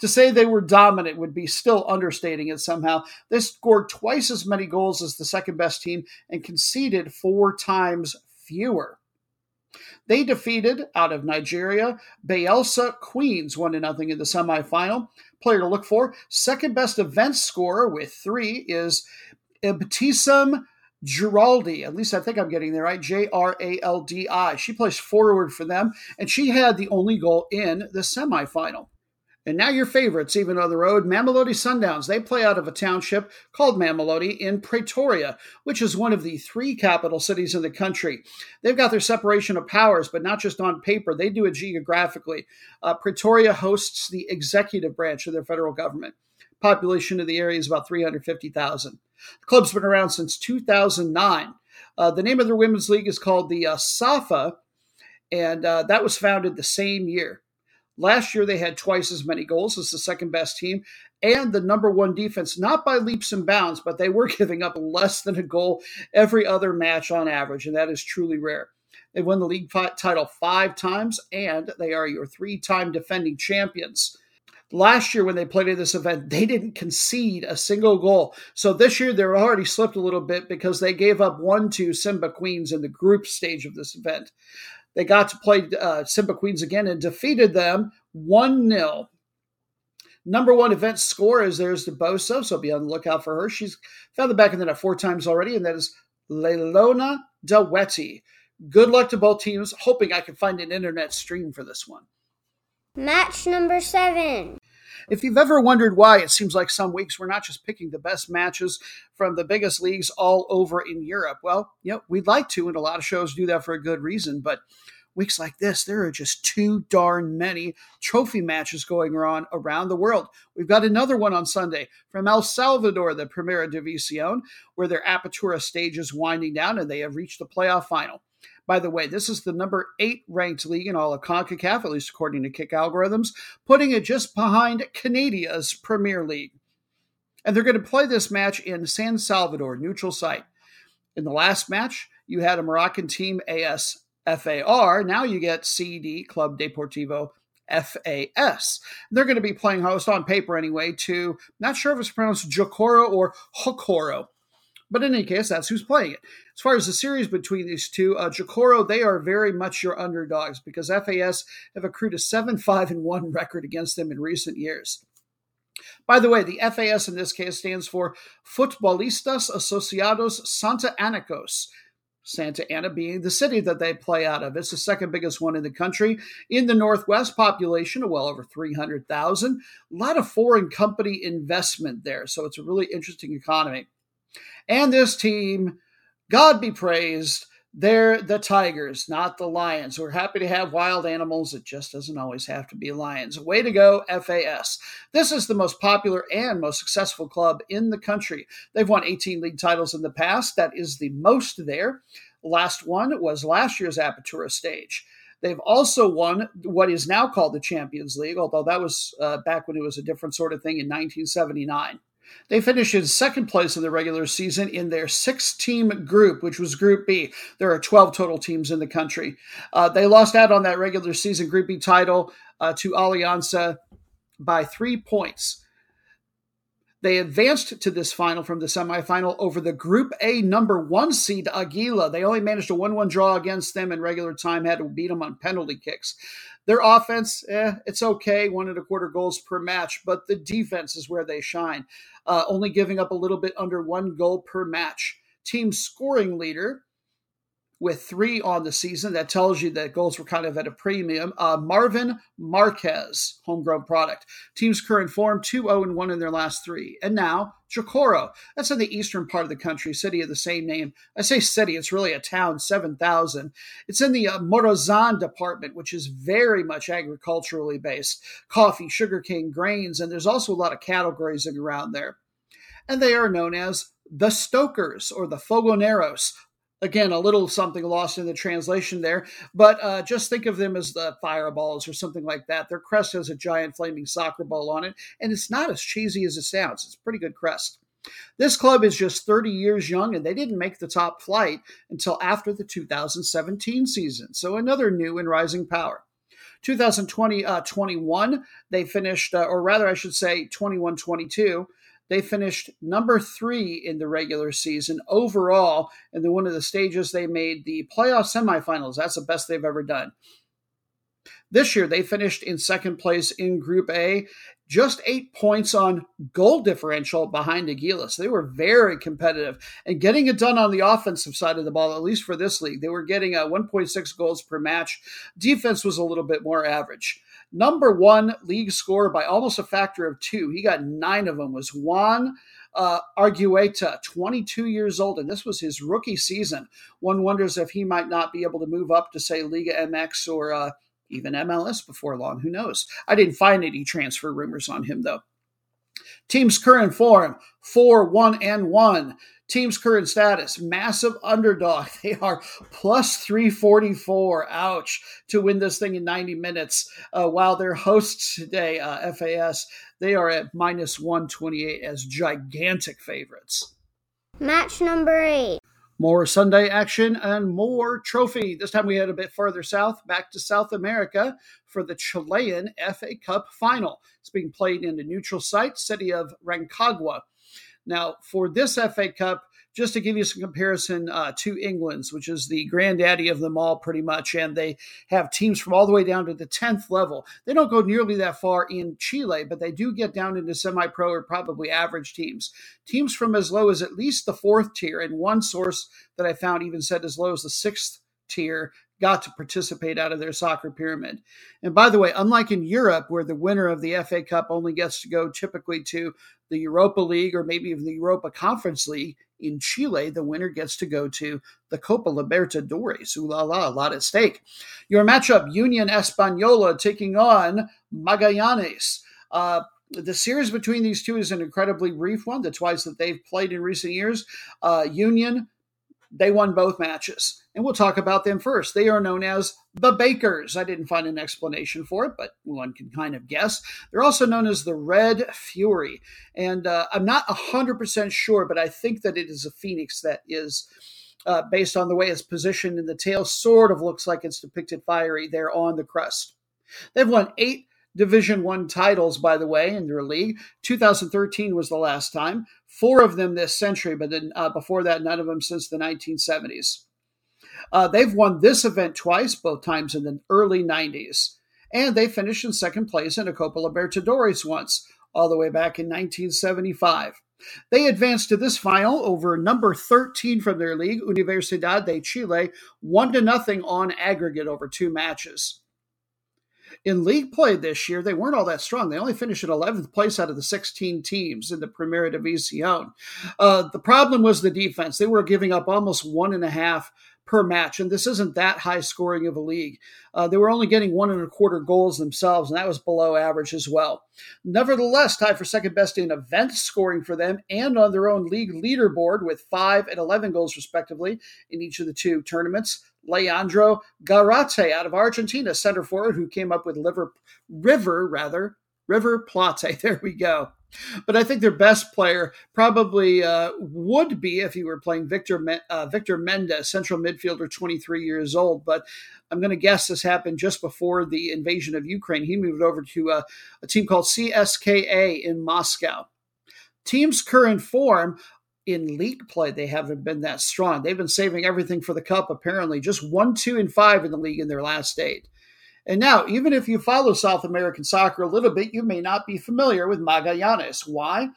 to say they were dominant would be still understating it somehow. They scored twice as many goals as the second best team and conceded 4 times fewer. They defeated, out of Nigeria, Bielsa Queens 1-0 in the semifinal. Player to look for, second best event scorer with 3 is Ibtisam Giraldi, at least I think I'm getting there right, J-R-A-L-D-I. She plays forward for them, and she had the only goal in the semifinal. And now your favorites, even on the road, Mamelodi Sundowns. They play out of a township called Mamelodi in Pretoria, which is one of the 3 capital cities in the country. They've got their separation of powers, but not just on paper. They do it geographically. Pretoria hosts the executive branch of their federal government. Population of the area is about 350,000. The club's been around since 2009. The name of the women's league is called the SAFA, and that was founded the same year. Last year, they had twice as many goals as the second best team and the number one defense, not by leaps and bounds, but they were giving up less than a goal every other match on average, and that is truly rare. They've won the league title 5 times, and they are your 3-time defending champions. Last year when they played at this event, they didn't concede a single goal. So this year they're already slipped a little bit because they gave up 1-2 Simba Queens in the group stage of this event. They got to play Simba Queens again and defeated them 1-0. Number one event scorer is theirs, Deboso, so be on the lookout for her. She's found the back of the net 4 times already, and that is Leilona Daweti. Good luck to both teams. Hoping I can find an internet stream for this one. Match number 7. If you've ever wondered why it seems like some weeks we're not just picking the best matches from the biggest leagues all over in Europe, well, you know, we'd like to, and a lot of shows do that for a good reason, but weeks like this, there are just too darn many trophy matches going on around the world. We've got another one on Sunday from El Salvador, the Primera División, where their Apertura stage is winding down and they have reached the playoff final. By the way, this is the number 8 ranked league in all of CONCACAF, at least according to Kick Algorithms, putting it just behind Canada's Premier League. And they're going to play this match in San Salvador, neutral site. In the last match, you had a Moroccan team, AS Far. Now you get CD, Club Deportivo FAS. They're going to be playing host on paper anyway to, not sure if it's pronounced Jocoro or Jocoro. But in any case, that's who's playing it. As far as the series between these two, Jocoro, they are very much your underdogs because FAS have accrued a 7-5-1 record against them in recent years. By the way, the FAS in this case stands for Futbolistas Asociados Santa Anicos, Santa Ana being the city that they play out of. It's the second biggest one in the country. In the Northwest, population of well over 300,000. A lot of foreign company investment there, so it's a really interesting economy. And this team, God be praised, they're the Tigers, not the Lions. We're happy to have wild animals. It just doesn't always have to be Lions. Way to go, FAS. This is the most popular and most successful club in the country. They've won 18 league titles in the past. That is the most there. Last one was last year's Apertura stage. They've also won what is now called the Champions League, although that was back when it was a different sort of thing in 1979. They finished in second place in the regular season in their 6-team group, which was Group B. There are 12 total teams in the country. They lost out on that regular season Group B title to Alianza by 3 points. They advanced to this final from the semifinal over the Group A number 1 seed, Aguila. They only managed a 1-1 draw against them in regular time, had to beat them on penalty kicks. Their offense, it's okay, 1.25 goals per match, but the defense is where they shine, only giving up a little bit under 1 goal per match. Team scoring leader with 3 on the season. That tells you that goals were kind of at a premium. Marvin Marquez, homegrown product. Team's current form, 2-0-1 in their last 3. And now, Jocoro. That's in the eastern part of the country, city of the same name. I say city, it's really a town, 7,000. It's in the Morozan department, which is very much agriculturally based. Coffee, sugarcane, grains, and there's also a lot of cattle grazing around there. And they are known as the Stokers, or the Fogoneros. Again, a little something lost in the translation there, but just think of them as the fireballs or something like that. Their crest has a giant flaming soccer ball on it, and it's not as cheesy as it sounds. It's a pretty good crest. This club is just 30 years young, and they didn't make the top flight until after the 2017 season, so another new and rising power. 2020-21, they finished, or rather I should say 21-22, they finished number 3 in the regular season overall, and then one of the stages they made the playoff semifinals. That's the best they've ever done. This year, they finished in second place in Group A, just 8 points on goal differential behind Aguila. So they were very competitive and getting it done on the offensive side of the ball, at least for this league. They were getting 1.6 goals per match. Defense was a little bit more average. Number 1 league scorer by almost a factor of 2. He got 9 of them, was Juan Argueta, 22 years old, and this was his rookie season. One wonders if he might not be able to move up to, say, Liga MX or even MLS before long. Who knows? I didn't find any transfer rumors on him, though. Team's current form, 4-1-1. Team's current status, massive underdog. They are plus 344, ouch, to win this thing in 90 minutes. While their hosts today, FAS, they are at minus 128 as gigantic favorites. Match number 8. More Sunday action and more trophy. This time we head a bit further south, back to South America for the Chilean FA Cup final. It's being played in the neutral site, city of Rancagua. Now, for this FA Cup, just to give you some comparison to England's, which is the granddaddy of them all pretty much, and they have teams from all the way down to the 10th level. They don't go nearly that far in Chile, but they do get down into semi-pro or probably average teams. Teams from as low as at least the 4th tier, and one source that I found even said as low as the 6th tier got to participate out of their soccer pyramid. And by the way, unlike in Europe, where the winner of the FA Cup only gets to go typically to the Europa League or maybe even the Europa Conference League, in Chile, the winner gets to go to the Copa Libertadores. Ooh la la, a lot at stake. Your matchup, Union Española taking on Magallanes. The series between these two is an incredibly brief one. The twice that they've played in recent years. Union, they won both matches. And we'll talk about them first. They are known as the Bakers. I didn't find an explanation for it, but one can kind of guess. They're also known as the Red Fury. And I'm not 100% sure, but I think that it is a phoenix that is, based on the way it's positioned in the tail, sort of looks like it's depicted fiery there on the crest. They've won 8 Division I titles, by the way, in their league. 2013 was the last time. 4 of them this century, but then before that, none of them since the 1970s. They've won this event twice, both times in the early 90s. And they finished in second place in a Copa Libertadores once, all the way back in 1975. They advanced to this final over number 13 from their league, Universidad de Chile, 1-0 on aggregate over 2 matches. In league play this year, they weren't all that strong. They only finished in 11th place out of the 16 teams in the Primera División. The problem was the defense. They were giving up almost 1.5 per match, and this isn't that high scoring of a league. They were only getting 1.25 goals themselves, and that was below average as well. Nevertheless, tied for second best in event scoring for them and on their own league leaderboard with 5 and 11 goals respectively in each of the 2 tournaments. Leandro Garate out of Argentina, center forward who came up with River Plate. There we go. But I think their best player probably would be, if he were playing, Victor Mendes, central midfielder, 23 years old. But I'm going to guess this happened just before the invasion of Ukraine. He moved over to a team called CSKA in Moscow. Team's current form in league play, they haven't been that strong. They've been saving everything for the cup, apparently. Just 1, 2, and 5 in the league in their last 8. And now, even if you follow South American soccer a little bit, you may not be familiar with Magallanes. Why?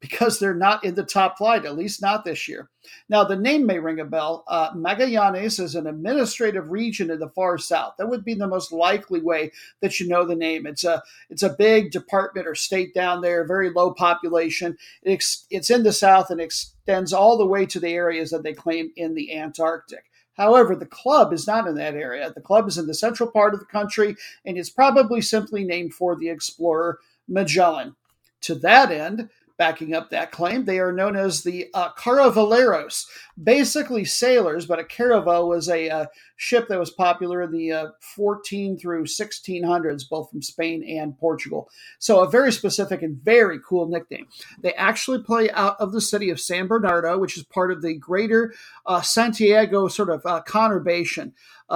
Because they're not in the top flight, at least not this year. Now, the name may ring a bell. Magallanes is an administrative region in the far south. That would be the most likely way that you know the name. It's a big department or state down there, very low population. It's in the south and extends all the way to the areas that they claim in the Antarctic. However, the club is not in that area. The club is in the central part of the country, and it's probably simply named for the explorer Magellan. To that end, backing up that claim, they are known as the Caravelleros, basically sailors, but a caravel was a ship that was popular in the 14 through 1600s, both from Spain and Portugal. So a very specific and very cool nickname. They actually play out of the city of San Bernardo, which is part of the greater Santiago sort of conurbation.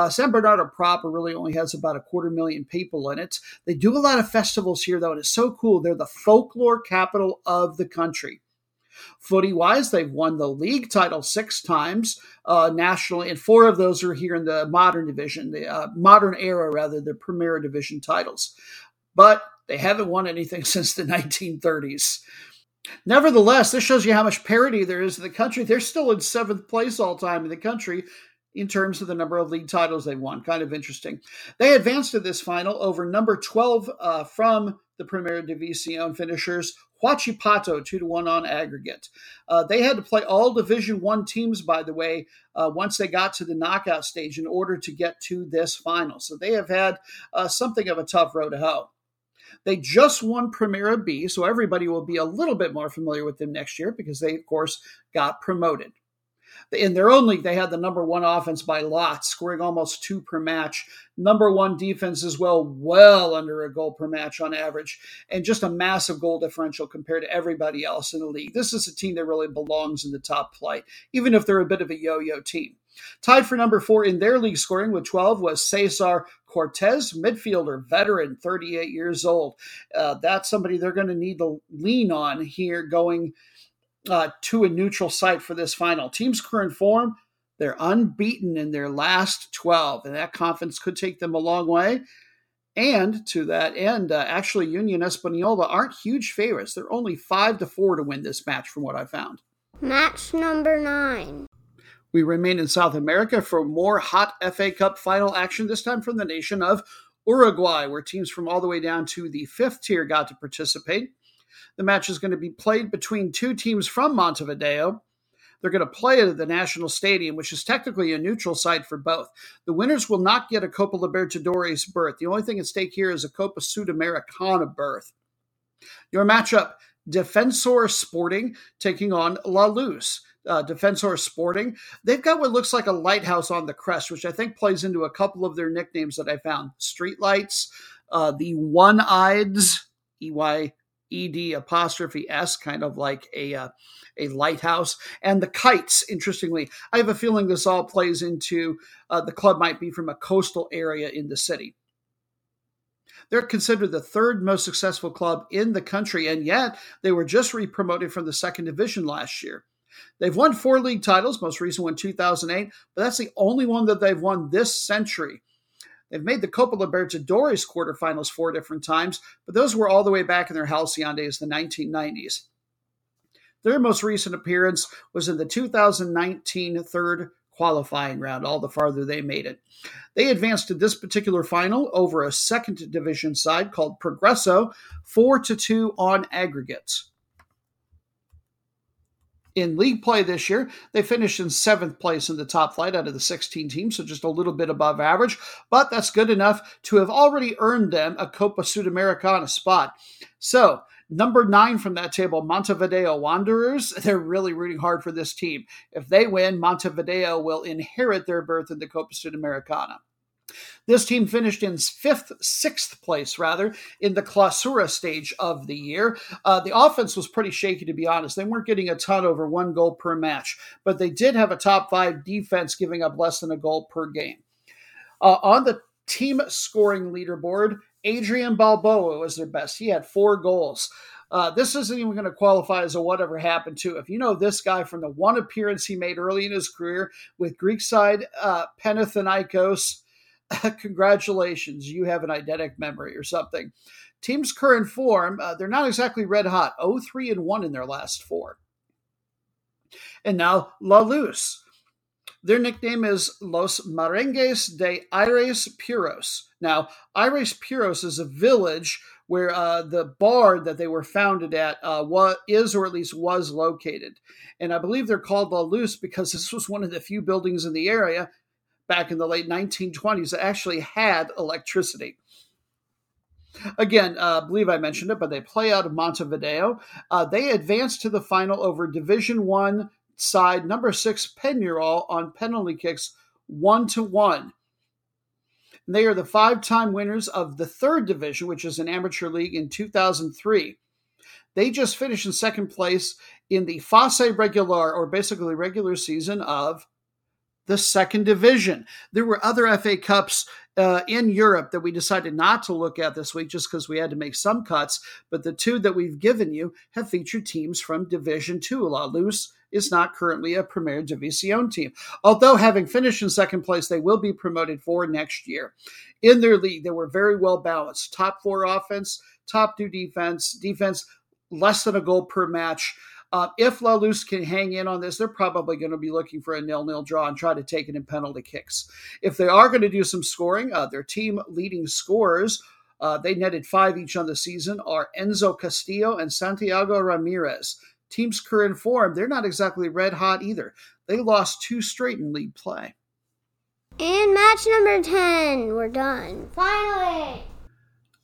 San Bernardo proper really only has about 250,000 people in it. They do a lot of festivals here, though, and it's so cool. They're the folklore capital of the country. Footy-wise, they've won the league title 6 times nationally, and 4 of those are here in the modern division, the modern era, rather, the Primera Division titles. But they haven't won anything since the 1930s. Nevertheless, this shows you how much parity there is in the country. They're still in 7th place all time in the country, in terms of the number of league titles they won. Kind of interesting. They advanced to this final over number 12 from the Primera División finishers, Huachipato, 2-1 on aggregate. They had to play all Division I teams, by the way, once they got to the knockout stage in order to get to this final. So they have had something of a tough road to hoe. They just won Primera B, so everybody will be a little bit more familiar with them next year because they, of course, got promoted. In their own league, they had the number one offense by lots, scoring almost two per match. Number one defense as well, well under a goal per match on average, and just a massive goal differential compared to everybody else in the league. This is a team that really belongs in the top flight, even if they're a bit of a yo-yo team. Tied for number four in their league scoring with 12 was Cesar Cortez, midfielder, veteran, 38 years old. That's somebody they're going to need to lean on here going to a neutral site for this final. Team's current form, they're unbeaten in their last 12, and that confidence could take them a long way. And to that end, actually, Union Española aren't huge favorites. They're only 5-4 to win this match from what I found. Match number 9. We remain in South America for more hot FA Cup final action, this time from the nation of Uruguay, where teams from all the way down to the 5th tier got to participate. The match is going to be played between two teams from Montevideo. They're going to play it at the National Stadium, which is technically a neutral site for both. The winners will not get a Copa Libertadores berth. The only thing at stake here is a Copa Sudamericana berth. Your matchup, Defensor Sporting taking on La Luz. Defensor Sporting, they've got what looks like a lighthouse on the crest, which I think plays into a couple of their nicknames that I found. Streetlights, the One-Eyeds, EYED', kind of like a lighthouse, and the Kites. Interestingly, I have a feeling this all plays into the club might be from a coastal area in the city. They're considered the third most successful club in the country, and yet they were just re-promoted from the second division last year. They've won 4 league titles, most recent one 2008, but that's the only one that they've won this century. They've made the Copa Libertadores quarterfinals 4 different times, but those were all the way back in their halcyon days, the 1990s. Their most recent appearance was in the 2019 third qualifying round, all the farther they made it. They advanced to this particular final over a second division side called Progreso, 4-2 on aggregates. In league play this year, they finished in 7th place in the top flight out of the 16 teams, so just a little bit above average, but that's good enough to have already earned them a Copa Sudamericana spot. So, number 9 from that table, Montevideo Wanderers, they're really rooting hard for this team. If they win, Montevideo will inherit their berth in the Copa Sudamericana. This team finished in sixth place, in the Clausura stage of the year. The offense was pretty shaky, to be honest. They weren't getting a ton over 1 goal per match, but they did have a top 5 defense, giving up less than a goal per game. On the team scoring leaderboard, Adrian Balboa was their best. He had 4 goals. This isn't even going to qualify as a whatever happened to. If you know this guy from the one appearance he made early in his career with Greek side Panathinaikos, congratulations, you have an eidetic memory or something. Team's current form, they're not exactly red hot, 0-3-1 in their last 4. And now, La Luz. Their nickname is Los Merengues de Aires Puros. Now, Aires Puros is a village where the bar that they were founded at was located. And I believe they're called La Luz because this was one of the few buildings in the area back in the late 1920s that actually had electricity. Again, I believe I mentioned it, but they play out of Montevideo. They advanced to the final over Division 1 side number 6 Peñarol on penalty kicks 1-1. And they are the 5-time winners of the 3rd division, which is an amateur league, in 2003. They just finished in 2nd place in the FAS regular, or basically regular season of the 2nd division. There were other FA Cups in Europe that we decided not to look at this week just because we had to make some cuts, but the 2 that we've given you have featured teams from Division 2. La Luz is not currently a Primera División team, although having finished in 2nd place, they will be promoted for next year. In their league, they were very well balanced. Top 4 offense, top 2 defense less than a goal per match. If La Luz can hang in on this, they're probably going to be looking for a 0-0 draw and try to take it in penalty kicks. If they are going to do some scoring, their team leading scorers, they netted 5 each on the season, are Enzo Castillo and Santiago Ramirez. Team's current form, they're not exactly red hot either. They lost 2 straight in league play. And match number 10, we're done. Finally!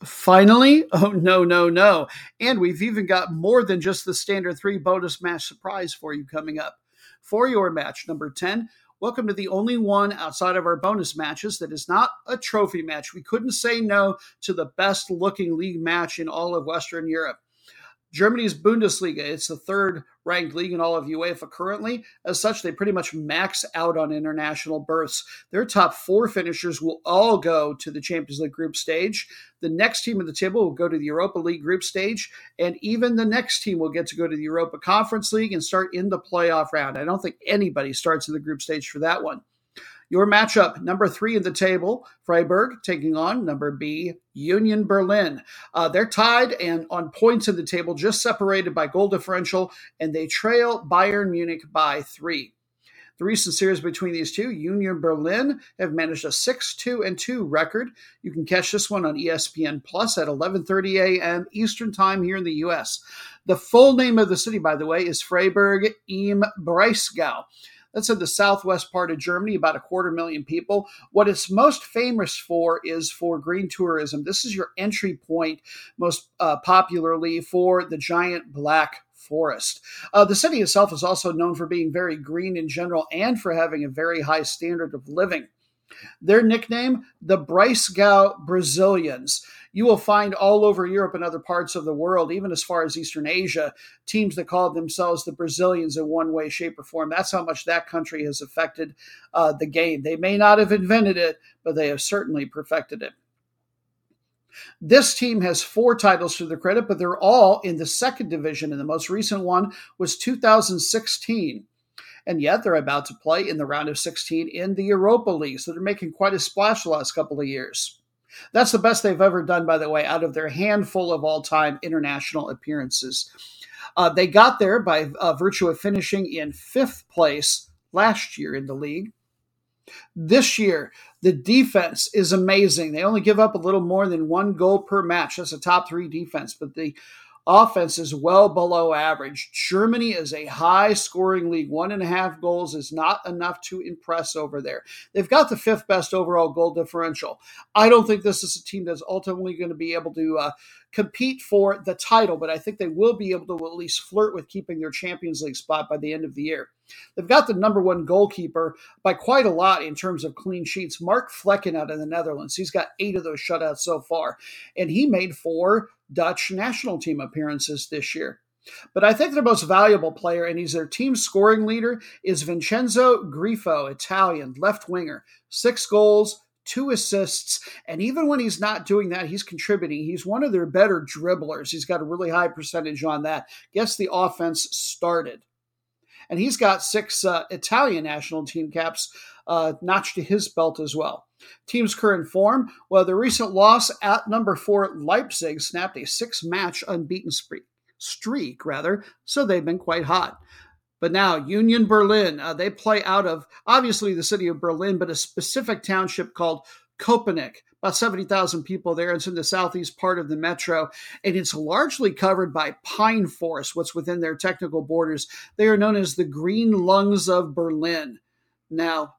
Finally, oh no, no, no. And we've even got more than just the standard 3 bonus match surprise for you coming up. For your match number 10, welcome to the only one outside of our bonus matches that is not a trophy match. We couldn't say no to the best looking league match in all of Western Europe. Germany's Bundesliga, it's the 3rd ranked league in all of UEFA currently. As such, they pretty much max out on international berths. Their top 4 finishers will all go to the Champions League group stage. The next team in the table will go to the Europa League group stage, and even the next team will get to go to the Europa Conference League and start in the playoff round. I don't think anybody starts in the group stage for that one. Your matchup, number 3 in the table, Freiburg taking on number B, Union Berlin. They're tied and on points in the table, just separated by goal differential, and they trail Bayern Munich by 3. The recent series between these two, Union Berlin, have managed a 6-2-2 record. You can catch this one on ESPN Plus at 11:30 a.m. Eastern Time here in the U.S. The full name of the city, by the way, is Freiburg im Breisgau. That's in the southwest part of Germany, about 250,000 people. What it's most famous for is for green tourism. This is your entry point, most popularly for the giant black forest. The city itself is also known for being very green in general and for having a very high standard of living. Their nickname, the Breisgau Brazilians. You will find all over Europe and other parts of the world, even as far as Eastern Asia, teams that call themselves the Brazilians in one way, shape, or form. That's how much that country has affected the game. They may not have invented it, but they have certainly perfected it. This team has 4 titles to their credit, but they're all in the 2nd division, and the most recent one was 2016. And yet they're about to play in the round of 16 in the Europa League, so they're making quite a splash the last couple of years. That's the best they've ever done, by the way, out of their handful of all-time international appearances. They got there by virtue of finishing in 5th place last year in the league. This year, the defense is amazing. They only give up a little more than 1 goal per match. That's a top 3 defense, but the offense is well below average. Germany is a high-scoring league. 1.5 goals is not enough to impress over there. They've got the 5th best overall goal differential. I don't think this is a team that's ultimately going to be able to compete for the title, but I think they will be able to at least flirt with keeping their Champions League spot by the end of the year. They've got the number 1 goalkeeper by quite a lot in terms of clean sheets, Mark Flecken out of the Netherlands. He's got 8 of those shutouts so far, and he made 4 Dutch national team appearances this year. But I think their most valuable player, and he's their team scoring leader, is Vincenzo Grifo, Italian, left winger. 6 goals, 2 assists, and even when he's not doing that, he's contributing. He's one of their better dribblers. He's got a really high percentage on that. Gets the offense started. And he's got 6 Italian national team caps notched to his belt as well. Team's current form, well, the recent loss at number 4 Leipzig snapped a 6-match unbeaten streak, so they've been quite hot. But now, Union Berlin, they play out of, obviously, the city of Berlin, but a specific township called Köpenick. About 70,000 people there. It's in the southeast part of the metro, and it's largely covered by pine forest, what's within their technical borders. They are known as the green lungs of Berlin. Now,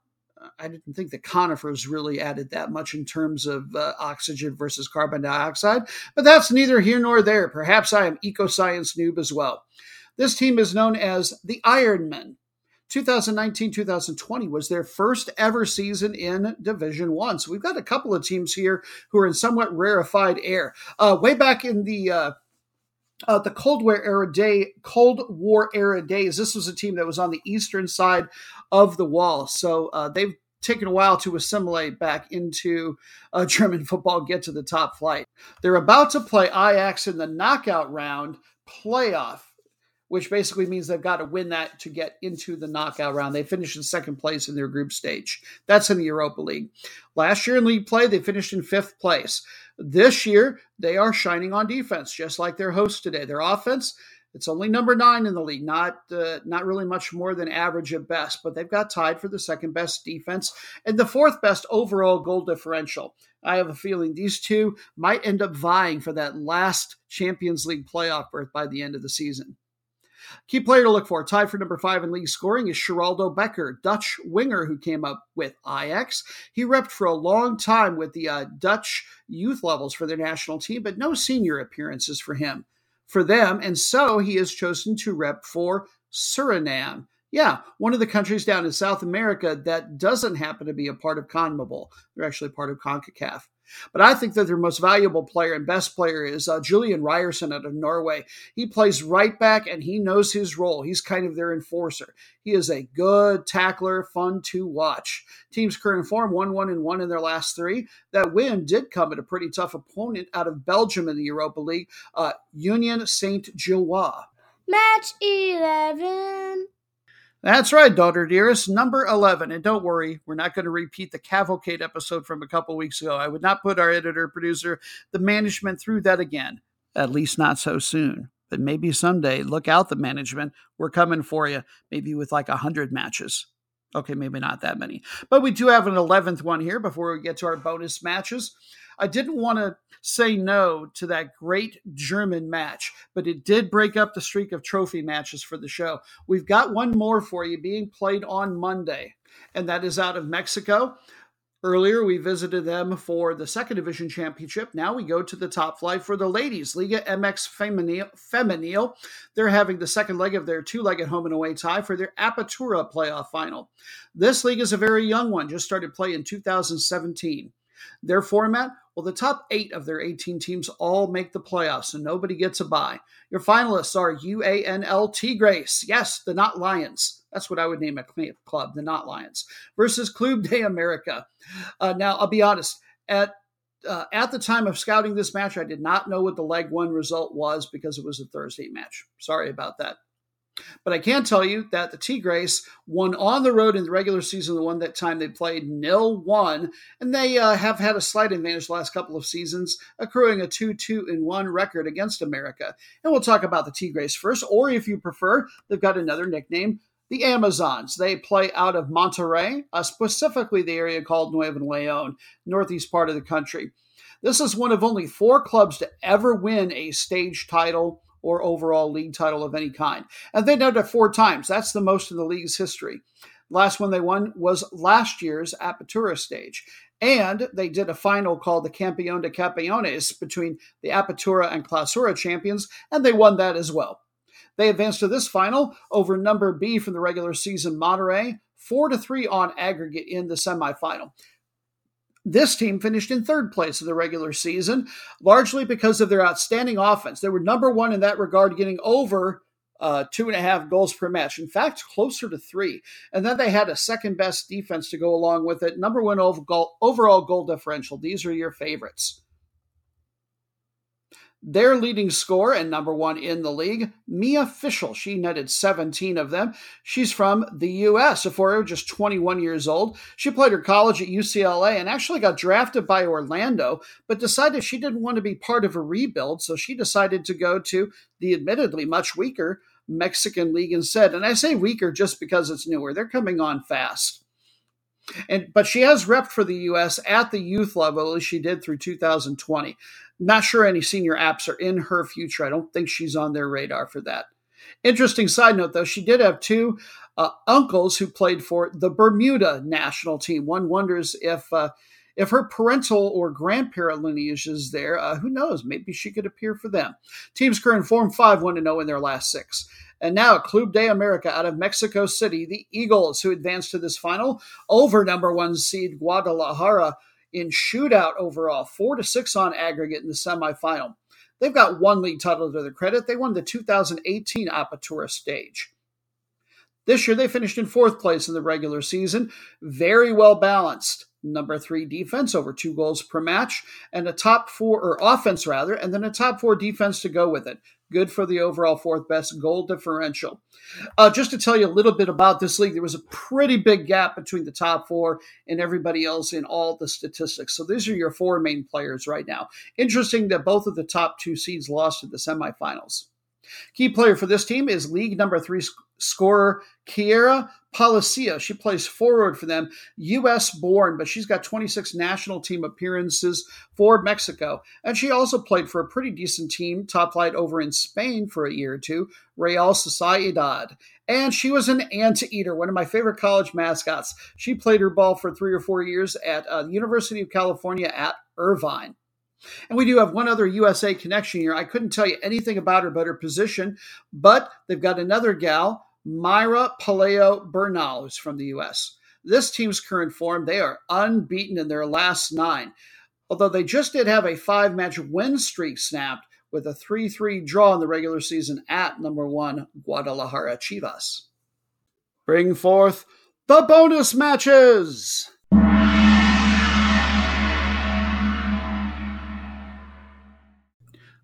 I didn't think the conifers really added that much in terms of oxygen versus carbon dioxide, but that's neither here nor there. Perhaps I am eco-science noob as well. This team is known as the Ironmen. 2019-2020 was their first ever season in Division 1. So we've got a couple of teams here who are in somewhat rarefied air. Way back in the Cold War era days, this was a team that was on the eastern side of the wall. So they've taken a while to assimilate back into German football, get to the top flight. They're about to play Ajax in the knockout round playoff, which basically means they've got to win that to get into the knockout round. They finished in 2nd place in their group stage. That's in the Europa League. Last year in league play, they finished in 5th place. This year, they are shining on defense, just like their host today. Their offense, it's only number 9 in the league, not really much more than average at best, but they've got tied for the 2nd best defense and the 4th best overall goal differential. I have a feeling these two might end up vying for that last Champions League playoff berth by the end of the season. Key player to look for, tied for number 5 in league scoring, is Geraldo Becker, Dutch winger who came up with Ajax. He repped for a long time with the Dutch youth levels for their national team, but no senior appearances for them, and so he is chosen to rep for Suriname. Yeah, one of the countries down in South America that doesn't happen to be a part of CONMEBOL. They're actually part of CONCACAF. But I think that their most valuable player and best player is Julian Ryerson out of Norway. He plays right back, and he knows his role. He's kind of their enforcer. He is a good tackler, fun to watch. Team's current form, 1-1-1 in their last 3. That win did come at a pretty tough opponent out of Belgium in the Europa League, Union Saint-Gilloise. Match 11. That's right, daughter dearest, number 11. And don't worry, we're not going to repeat the Cavalcade episode from a couple weeks ago. I would not put our editor, producer, the management through that again, at least not so soon. But maybe someday, look out, the management. We're coming for you, maybe with like 100 matches. Okay, maybe not that many. But we do have an 11th one here before we get to our bonus matches. I didn't want to say no to that great German match, but it did break up the streak of trophy matches for the show. We've got one more for you being played on Monday, and that is out of Mexico. Earlier, we visited them for the second division championship. Now we go to the top flight for the ladies, Liga MX Femenil. They're having the second leg of their two-legged home and away tie for their Apertura playoff final. This league is a very young one, just started play in 2017. Their format, well, the top 8 of their 18 teams all make the playoffs, and nobody gets a bye. Your finalists are UANL Tigres. Yes, the Not Lions. That's what I would name a club, the Not Lions, versus Club de America. Now, I'll be honest, at the time of scouting this match, I did not know what the Leg 1 result was because it was a Thursday match. Sorry about that. But I can tell you that the Tigres won on the road in the regular season, the one that time they played 0-1, and they have had a slight advantage the last couple of seasons, accruing a 2-2-1 record against America. And we'll talk about the Tigres first, or if you prefer, they've got another nickname, the Amazons. They play out of Monterrey, specifically the area called Nuevo León, northeast part of the country. This is one of only 4 clubs to ever win a stage title or overall league title of any kind. And they've done it 4 times. That's the most in the league's history. Last one they won was last year's Apertura stage. And they did a final called the Campeón de Campeones between the Apertura and Clausura champions, and they won that as well. They advanced to this final over number B from the regular season Monterrey, 4-3 on aggregate in the semifinal. This team finished in 3rd place of the regular season, largely because of their outstanding offense. They were number 1 in that regard, getting over 2.5 goals per match. In fact, closer to 3. And then they had a second-best defense to go along with it. Number 1 overall goal differential. These are your favorites. Their leading scorer and number 1 in the league, Mia Fischel. She netted 17 of them. She's from the U.S., a foreigner, just 21 years old. She played her college at UCLA and actually got drafted by Orlando, but decided she didn't want to be part of a rebuild, so she decided to go to the admittedly much weaker Mexican league instead. And I say weaker just because it's newer. They're coming on fast. But she has repped for the U.S. at the youth level, at least she did through 2020. Not sure any senior apps are in her future. I don't think she's on their radar for that. Interesting side note, though, she did have 2 uncles who played for the Bermuda national team. One wonders if her parental or grandparent lineage is there. Who knows? Maybe she could appear for them. Team's current form, 5-1-0 in their last 6. And now, Club de America out of Mexico City, the Eagles, who advanced to this final over number 1 seed Guadalajara in shootout overall, 4-6 on aggregate in the semifinal. They've got 1 league title to their credit. They won the 2018 Apertura stage. This year, they finished in 4th place in the regular season. Very well balanced. Number 3 defense, over 2 goals per match, and a top 4, or offense rather, and then a top 4 defense to go with it. Good for the overall 4th best goal differential. Just to tell you a little bit about this league, there was a pretty big gap between the top 4 and everybody else in all the statistics. So these are your 4 main players right now. Interesting that both of the top 2 seeds lost in the semifinals. Key player for this team is league number 3 scorer Kiera Palacio. She plays forward for them, U.S.-born, but she's got 26 national team appearances for Mexico. And she also played for a pretty decent team, top flight over in Spain for a year or two, Real Sociedad. And she was an anteater, one of my favorite college mascots. She played her ball for 3 or 4 years at the University of California at Irvine. And we do have one other USA connection here. I couldn't tell you anything about her but her position, but they've got another gal, Myra Paleo Bernal, who's from the U.S. This team's current form, they are unbeaten in their last 9, although they just did have a 5-match win streak snapped with a 3-3 draw in the regular season at number 1 Guadalajara Chivas. Bring forth the bonus matches!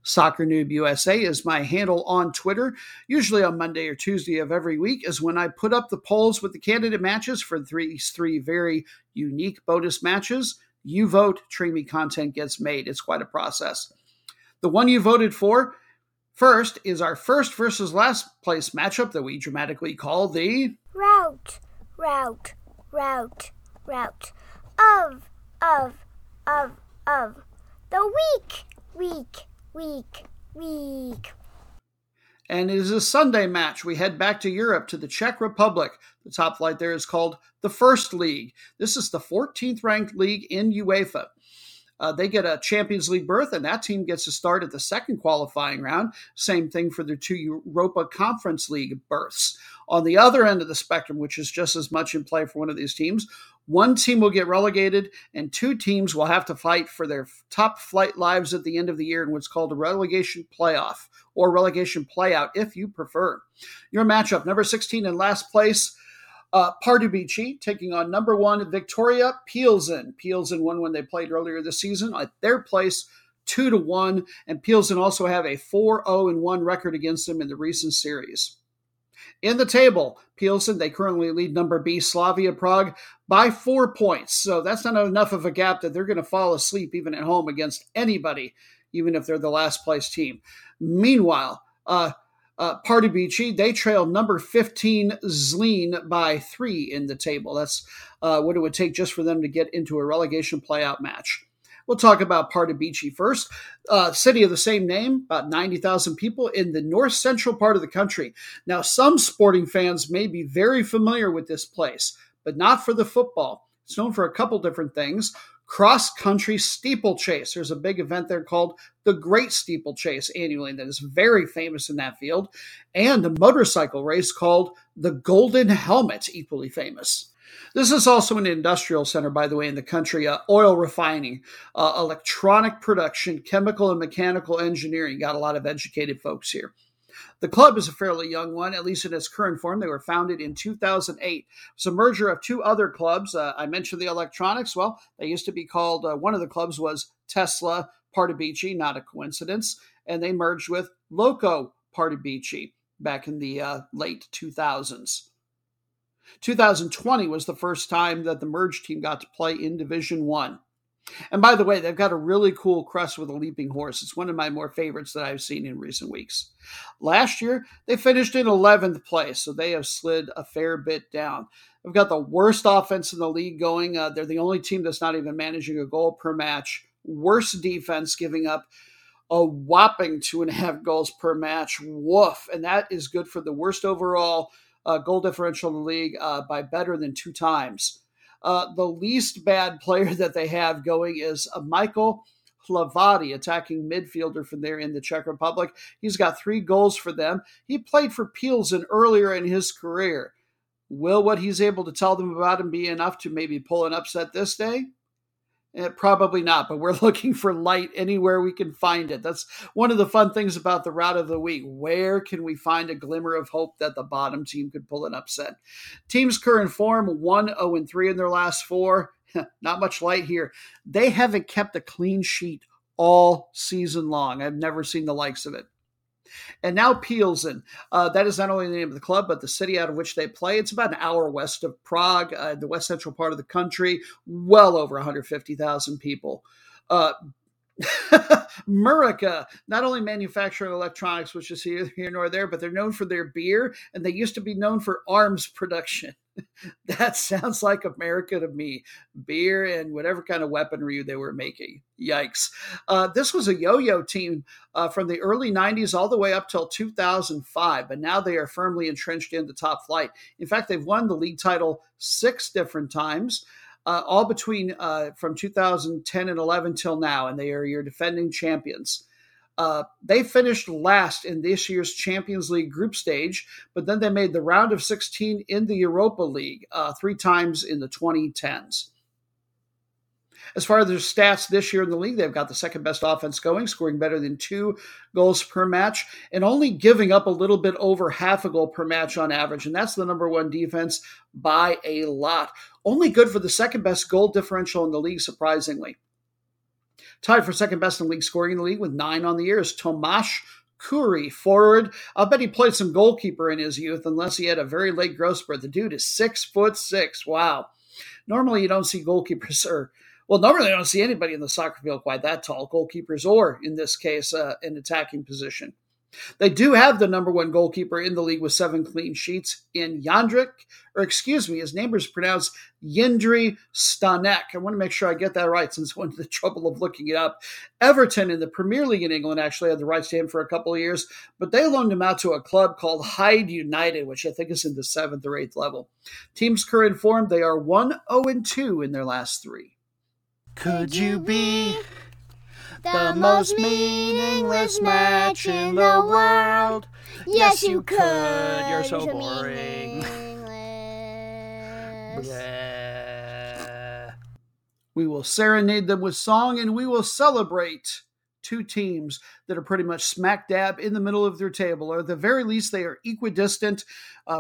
Soccer Noob USA is my handle on Twitter. Usually on Monday or Tuesday of every week is when I put up the polls with the candidate matches for these 3 very unique bonus matches. You vote, Tree content gets made. It's quite a process. The one you voted for first is our first versus last place matchup that we dramatically call the route of the week. And it is a Sunday match. We head back to Europe, to the Czech Republic. The top flight there is called the First League. This is the 14th ranked league in UEFA. They get a Champions League berth, and that team gets a start at the second qualifying round. Same thing for their 2 Europa Conference League berths. On the other end of the spectrum, which is just as much in play for one of these teams, 1 team will get relegated, and 2 teams will have to fight for their top flight lives at the end of the year in what's called a relegation playoff, or relegation playout, if you prefer. Your matchup, number 16 in last place, Pardubice taking on number 1 Victoria Pilsen. Pilsen won when they played earlier this season at their place 2-1, and Pilsen also have a 4-0-1 record against them in the recent series. In the table, Pilsen, they currently lead number B Slavia Prague by 4 points, so that's not enough of a gap that they're going to fall asleep even at home against anybody, even if they're the last place team. Meanwhile, Pardubice, they trail number 15 Zlín by 3 in the table. That's what it would take just for them to get into a relegation playout match. We'll talk about Pardubice first. City of the same name, about 90,000 people in the north-central part of the country. Now, some sporting fans may be very familiar with this place, but not for the football. It's known for a couple different things. Cross-country steeplechase. There's a big event there called the Great Steeplechase annually that is very famous in that field, and a motorcycle race called the Golden Helmet, equally famous. This is also an industrial center, by the way, in the country. Oil refining, electronic production, chemical and mechanical engineering. Got a lot of educated folks here. The club is a fairly young one, at least in its current form. They were founded in 2008. It's a merger of 2 other clubs. I mentioned the electronics. Well, they used to be called, one of the clubs was Tesla Pardubice, not a coincidence. And they merged with Loco Pardubice back in the late 2000s. 2020 was the first time that the merged team got to play in Division 1. And by the way, they've got a really cool crest with a leaping horse. It's one of my more favorites that I've seen in recent weeks. Last year, they finished in 11th place, so they have slid a fair bit down. They've got the worst offense in the league going. They're the only team that's not even managing a goal per match. Worst defense, giving up a whopping 2.5 goals per match. Woof. And that is good for the worst overall goal differential in the league by better than 2 times. The least bad player that they have going is Michael Hlavadi, attacking midfielder from there in the Czech Republic. He's got 3 goals for them. He played for Pilsen earlier in his career. Will what he's able to tell them about him be enough to maybe pull an upset this day? Probably not, but we're looking for light anywhere we can find it. That's one of the fun things about the route of the week. Where can we find a glimmer of hope that the bottom team could pull an upset? Team's current form, 1-0-3 in their last 4. Not much light here. They haven't kept a clean sheet all season long. I've never seen the likes of it. And now Pilsen. That is not only the name of the club, but the city out of which they play. It's about an hour west of Prague, the west central part of the country, well over 150,000 people. Murica, not only manufacturing electronics, which is here nor there, but they're known for their beer, and they used to be known for arms production. That sounds like America to me. Beer and whatever kind of weaponry they were making. Yikes. This was a yo-yo team from the early 90s all the way up till 2005, but now they are firmly entrenched in the top flight. In fact, they've won the league title 6 different times. All between from 2010 and 11 till now, and they are your defending champions. They finished last in this year's Champions League group stage, but then they made the round of 16 in the Europa League 3 times in the 2010s. As far as their stats this year in the league, they've got the second best offense going, scoring better than 2 goals per match and only giving up a little bit over half a goal per match on average. And that's the number 1 defense by a lot. Only good for the second best goal differential in the league, surprisingly. Tied for second best in league scoring in the league with 9 on the year is Tomasz Kuri, forward. I'll bet he played some goalkeeper in his youth, unless he had a very late growth spurt. The dude is 6'6". Wow. Normally you don't see goalkeepers normally I don't see anybody in the soccer field quite that tall, goalkeepers or, in this case, an attacking position. They do have the number 1 goalkeeper in the league with 7 clean sheets in his name is pronounced Jędrzej Stanek. I want to make sure I get that right since I went to the trouble of looking it up. Everton in the Premier League in England actually had the rights to him for a couple of years, but they loaned him out to a club called Hyde United, which I think is in the 7th or 8th level. Teams current form, they are 1-0-2 in their last 3. Could you be the most meaningless match in the world? Yes, you could. You're so boring. We will serenade them with song, and we will celebrate 2 teams that are pretty much smack dab in the middle of their table, or at the very least, they are equidistant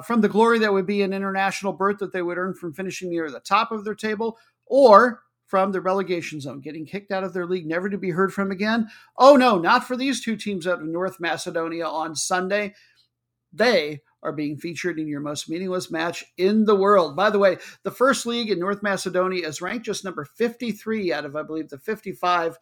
from the glory that would be an international berth that they would earn from finishing near the top of their table, or from the relegation zone, getting kicked out of their league, never to be heard from again. Oh, no, not for these 2 teams out of North Macedonia on Sunday. They are being featured in your most meaningless match in the world. By the way, the first league in North Macedonia is ranked just number 53 out of, I believe, the 55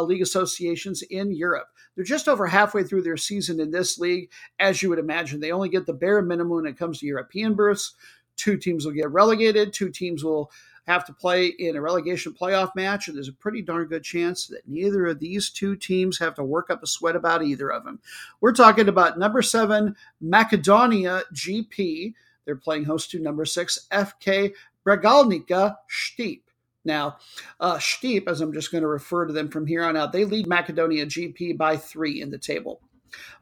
league associations in Europe. They're just over halfway through their season in this league. As you would imagine, they only get the bare minimum when it comes to European berths. 2 teams will get relegated. 2 teams will have to play in a relegation playoff match, and there's a pretty darn good chance that neither of these 2 teams have to work up a sweat about either of them. We're talking about number 7, Macedonia GP. They're playing host to number 6, FK Bregalnica Stip. Now, Stip, as I'm just going to refer to them from here on out, they lead Macedonia GP by 3 in the table.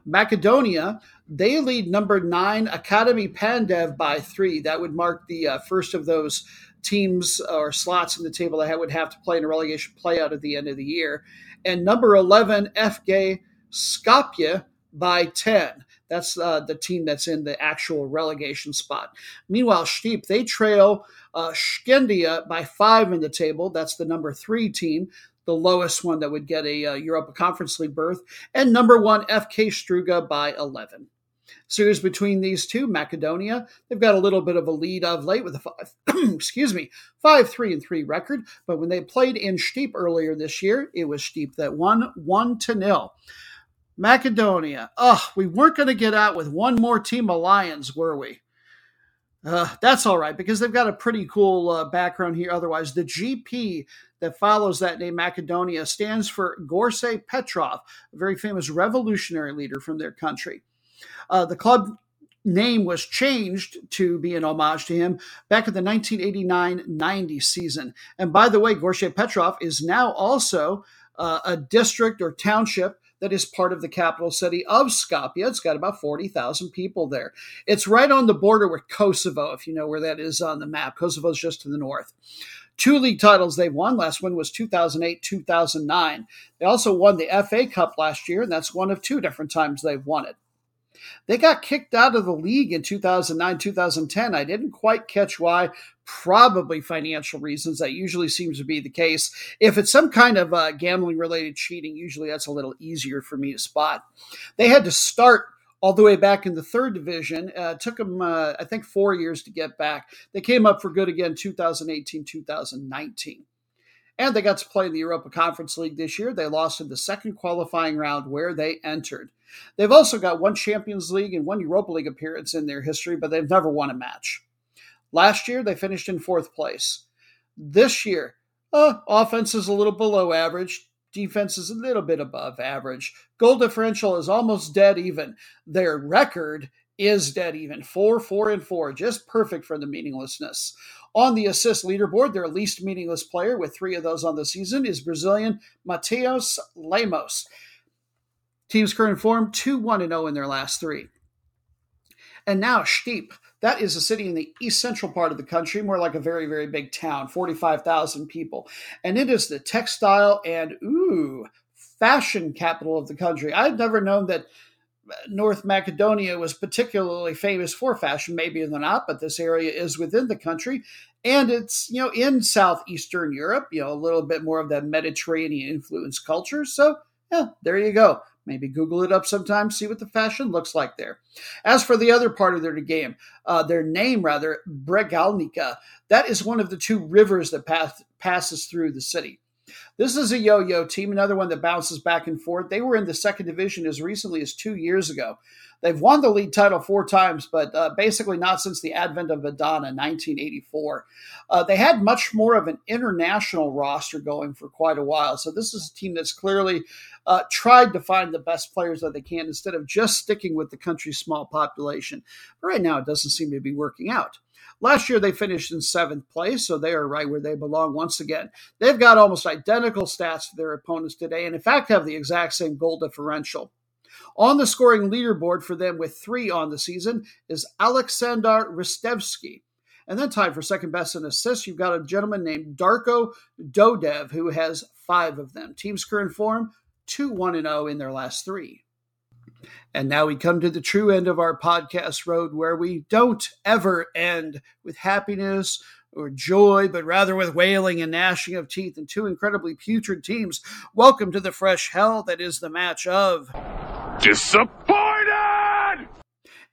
Macedonia, they lead number 9, Academy Pandev by 3. That would mark the first of those teams or slots in the table that would have to play in a relegation playout at the end of the year. And number 11, FK Skopje by 10. That's the team that's in the actual relegation spot. Meanwhile, Stip, they trail Skendia by 5 in the table. That's the number 3 team, the lowest one that would get a Europa Conference League berth. And number 1, FK Struga by 11. Series between these 2, Macedonia, they've got a little bit of a lead of late with a 5-3-3 record, but when they played in Stip earlier this year, it was Stip that won 1-0. Macedonia, we weren't going to get out with one more team of Lions, were we? That's all right, because they've got a pretty cool background here. Otherwise, the GP that follows that name, Macedonia, stands for Gorse Petrov, a very famous revolutionary leader from their country. The club name was changed to be an homage to him back in the 1989-90 season. And by the way, Gorse Petrov is now also a district or township that is part of the capital city of Skopje. It's got about 40,000 people there. It's right on the border with Kosovo, if you know where that is on the map. Kosovo is just to the north. 2 league titles they've won. Last one was 2008-2009. They also won the FA Cup last year, and that's one of 2 different times they've won it. They got kicked out of the league in 2009-2010. I didn't quite catch why. Probably financial reasons. That usually seems to be the case. If it's some kind of gambling-related cheating, usually that's a little easier for me to spot. They had to start all the way back in the 3rd division. It took them, 4 years to get back. They came up for good again 2018-2019. And they got to play in the Europa Conference League this year. They lost in the second qualifying round where they entered. They've also got one Champions League and one Europa League appearance in their history, but they've never won a match. Last year, they finished in fourth place. This year, offense is a little below average. Defense is a little bit above average. Goal differential is almost dead even. Their record is dead even. 4-4-4, just perfect for the meaninglessness. On the assist leaderboard, their least meaningless player, with 3 of those on the season, is Brazilian Mateus Lemos. Team's current form, 2-1-0 in their last 3. And now Stipe. That is a city in the east central part of the country, more like a very, very big town, 45,000 people. And it is the textile and, fashion capital of the country. I've never known that North Macedonia was particularly famous for fashion, maybe they're not, but this area is within the country. And it's, in southeastern Europe, a little bit more of that Mediterranean influenced culture. So, there you go. Maybe Google it up sometime, see what the fashion looks like there. As for the other part of their name, Bregalnica, that is one of the 2 rivers that passes through the city. This is a yo-yo team, another one that bounces back and forth. They were in the second division as recently as 2 years ago. They've won the league title 4 times, but basically not since the advent of Adana, 1984. They had much more of an international roster going for quite a while. So this is a team that's clearly tried to find the best players that they can instead of just sticking with the country's small population. But right now, it doesn't seem to be working out. Last year, they finished in 7th place, so they are right where they belong once again. They've got almost identical stats to their opponents today and, in fact, have the exact same goal differential. On the scoring leaderboard for them with 3 on the season is Aleksandar Ristevski. And then tied for second best in assists, you've got a gentleman named Darko Dodev, who has 5 of them. Team's current form, 2-1-0 in their last 3. And now we come to the true end of our podcast road, where we don't ever end with happiness or joy, but rather with wailing and gnashing of teeth and 2 incredibly putrid teams. Welcome to the fresh hell that is the match of Disappointed!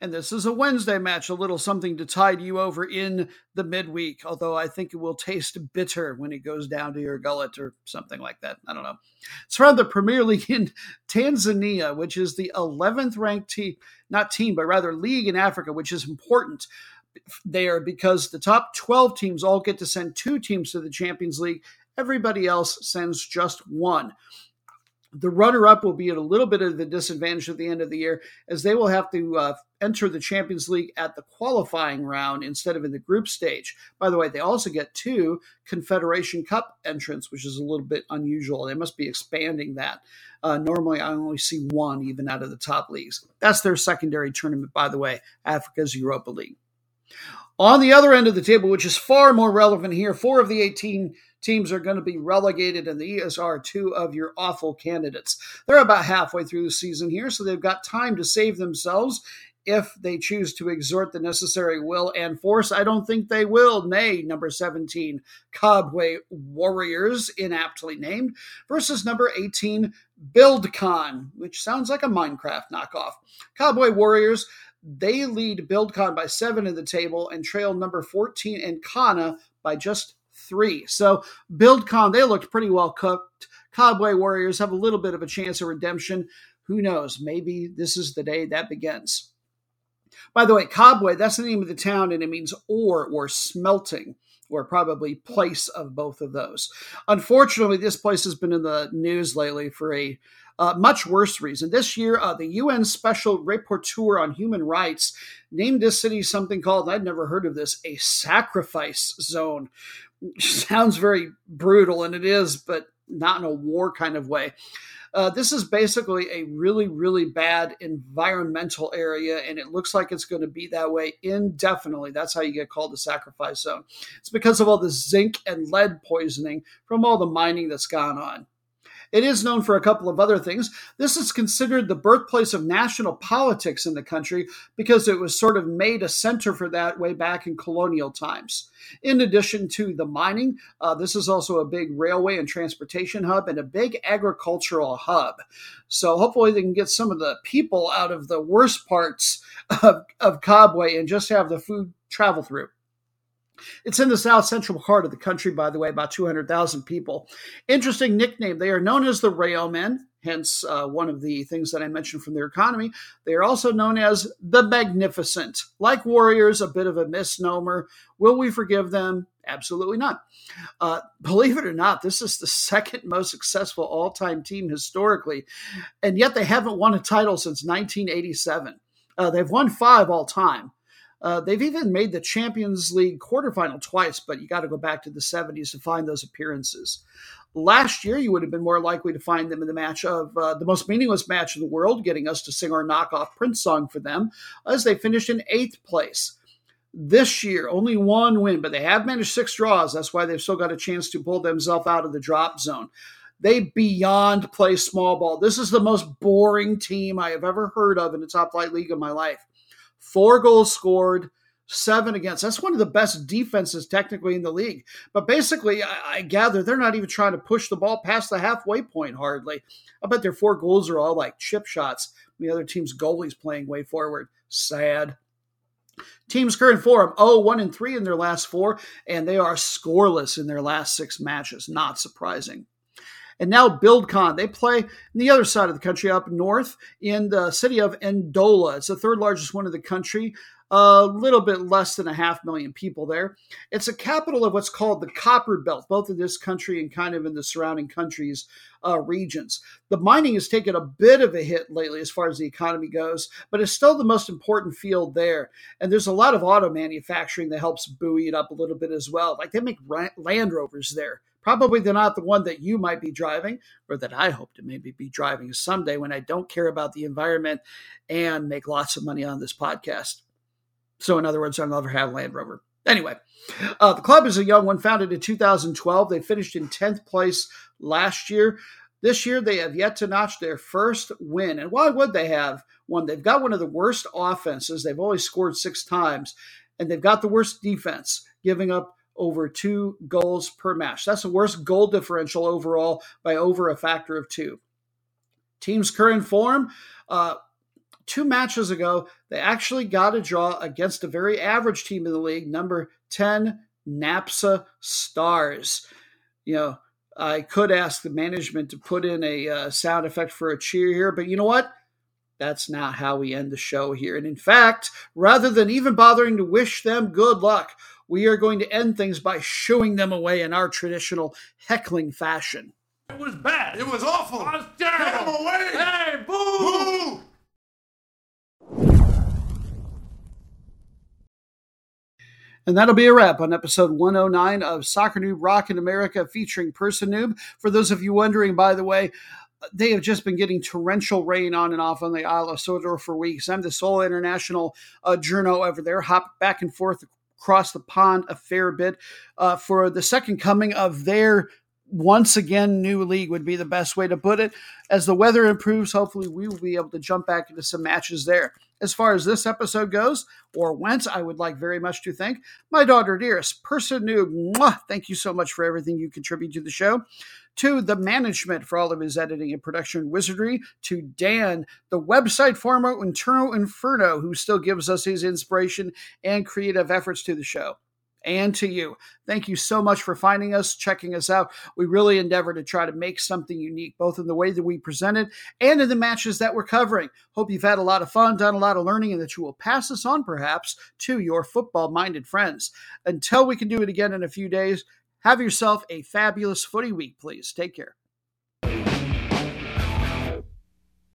And this is a Wednesday match, a little something to tide you over in the midweek, although I think it will taste bitter when it goes down to your gullet or something like that. I don't know. It's from the Premier League in Tanzania, which is the 11th ranked league in Africa, which is important there because the top 12 teams all get to send 2 teams to the Champions League. Everybody else sends just 1. The runner-up will be at a little bit of a disadvantage at the end of the year, as they will have to enter the Champions League at the qualifying round instead of in the group stage. By the way, they also get 2 Confederation Cup entrants, which is a little bit unusual. They must be expanding that. Normally, I only see 1 even out of the top leagues. That's their secondary tournament, by the way, Africa's Europa League. On the other end of the table, which is far more relevant here, 4 of the 18 teams are going to be relegated, and the ESR 2 of your awful candidates. They're about halfway through the season here, so they've got time to save themselves if they choose to exert the necessary will and force. I don't think they will. Nay, number 17, Kabwe Warriors, inaptly named, versus number 18, BuildCon, which sounds like a Minecraft knockoff. Kabwe Warriors, they lead BuildCon by 7 in the table and trail number 14 and Kana by just 3. So BuildCon, they looked pretty well cooked. Kabwe Warriors have a little bit of a chance of redemption. Who knows? Maybe this is the day that begins. By the way, Kabwe, that's the name of the town, and it means ore or smelting, or probably place of both of those. Unfortunately, this place has been in the news lately for a much worse reason. This year, the UN Special Rapporteur on Human Rights named this city something called, I'd never heard of this, a sacrifice zone. Sounds very brutal, and it is, but not in a war kind of way. This is basically a really, really bad environmental area, and it looks like it's going to be that way indefinitely. That's how you get called the sacrifice zone. It's because of all the zinc and lead poisoning from all the mining that's gone on. It is known for a couple of other things. This is considered the birthplace of national politics in the country because it was sort of made a center for that way back in colonial times. In addition to the mining, this is also a big railway and transportation hub and a big agricultural hub. So hopefully they can get some of the people out of the worst parts of Kabwe and just have the food travel through. It's in the south central heart of the country, by the way, about 200,000 people. Interesting nickname. They are known as the Railmen, hence one of the things that I mentioned from their economy. They are also known as the Magnificent. Like Warriors, a bit of a misnomer. Will we forgive them? Absolutely not. Believe it or not, this is the second most successful all-time team historically, and yet they haven't won a title since 1987. They've won 5 all-time. They've even made the Champions League quarterfinal twice, but you got to go back to the 70s to find those appearances. Last year, you would have been more likely to find them in the match of the most meaningless match in the world, getting us to sing our knockoff Prince song for them, as they finished in 8th place. This year, only one win, but they have managed 6 draws. That's why they've still got a chance to pull themselves out of the drop zone. They beyond play small ball. This is the most boring team I have ever heard of in the top flight league of my life. 4 goals scored, 7 against. That's one of the best defenses technically in the league. But basically, I gather they're not even trying to push the ball past the halfway point hardly. I bet their 4 goals are all like chip shots. The other team's goalie's playing way forward. Sad. Team's current form, 0-1-3 in their last 4, and they are scoreless in their last 6 matches. Not surprising. And now BuildCon, they play on the other side of the country up north in the city of Ndola. It's the third largest one in the country, a little bit less than 500,000 people there. It's a capital of what's called the Copper Belt, both in this country and kind of in the surrounding countries' regions. The mining has taken a bit of a hit lately as far as the economy goes, but it's still the most important field there. And there's a lot of auto manufacturing that helps buoy it up a little bit as well. Like they make Land Rovers there. Probably they're not the one that you might be driving or that I hope to maybe be driving someday when I don't care about the environment and make lots of money on this podcast. So in other words, I'll never have a Land Rover. Anyway, the club is a young one founded in 2012. They finished in 10th place last year. This year, they have yet to notch their first win. And why would they have one? They've got one of the worst offenses. They've only scored 6 times. And they've got the worst defense, giving up over 2 goals per match. That's the worst goal differential overall by over a factor of 2. Team's current form, 2 matches ago, they actually got a draw against a very average team in the league, number 10, NAPSA Stars. You know, I could ask the management to put in a sound effect for a cheer here, but you know what? That's not how we end the show here. And in fact, rather than even bothering to wish them good luck, we are going to end things by shooing them away in our traditional heckling fashion. It was bad. It was awful. I was terrible. Get them away. Hey, boo! Boo! And that'll be a wrap on episode 109 of Soccer Noob Rock in America featuring Person Noob. For those of you wondering, by the way, they have just been getting torrential rain on and off on the Isle of Sodor for weeks. I'm the sole international journo over there, hop back and forth across the pond a fair bit for the second coming of their once again new league would be the best way to put it. As the weather improves, hopefully we will be able to jump back into some matches there. As far as this episode goes, or went, I would like very much to thank my daughter, dearest, Person Noob. Mwah, thank you so much for everything you contribute to the show. To the management for all of his editing and production wizardry. To Dan, the website former Interno Inferno, who still gives us his inspiration and creative efforts to the show. And to you. Thank you so much for finding us, checking us out. We really endeavor to try to make something unique, both in the way that we present it and in the matches that we're covering. Hope you've had a lot of fun, done a lot of learning, and that you will pass this on, perhaps, to your football-minded friends. Until we can do it again in a few days, have yourself a fabulous footy week, please. Take care.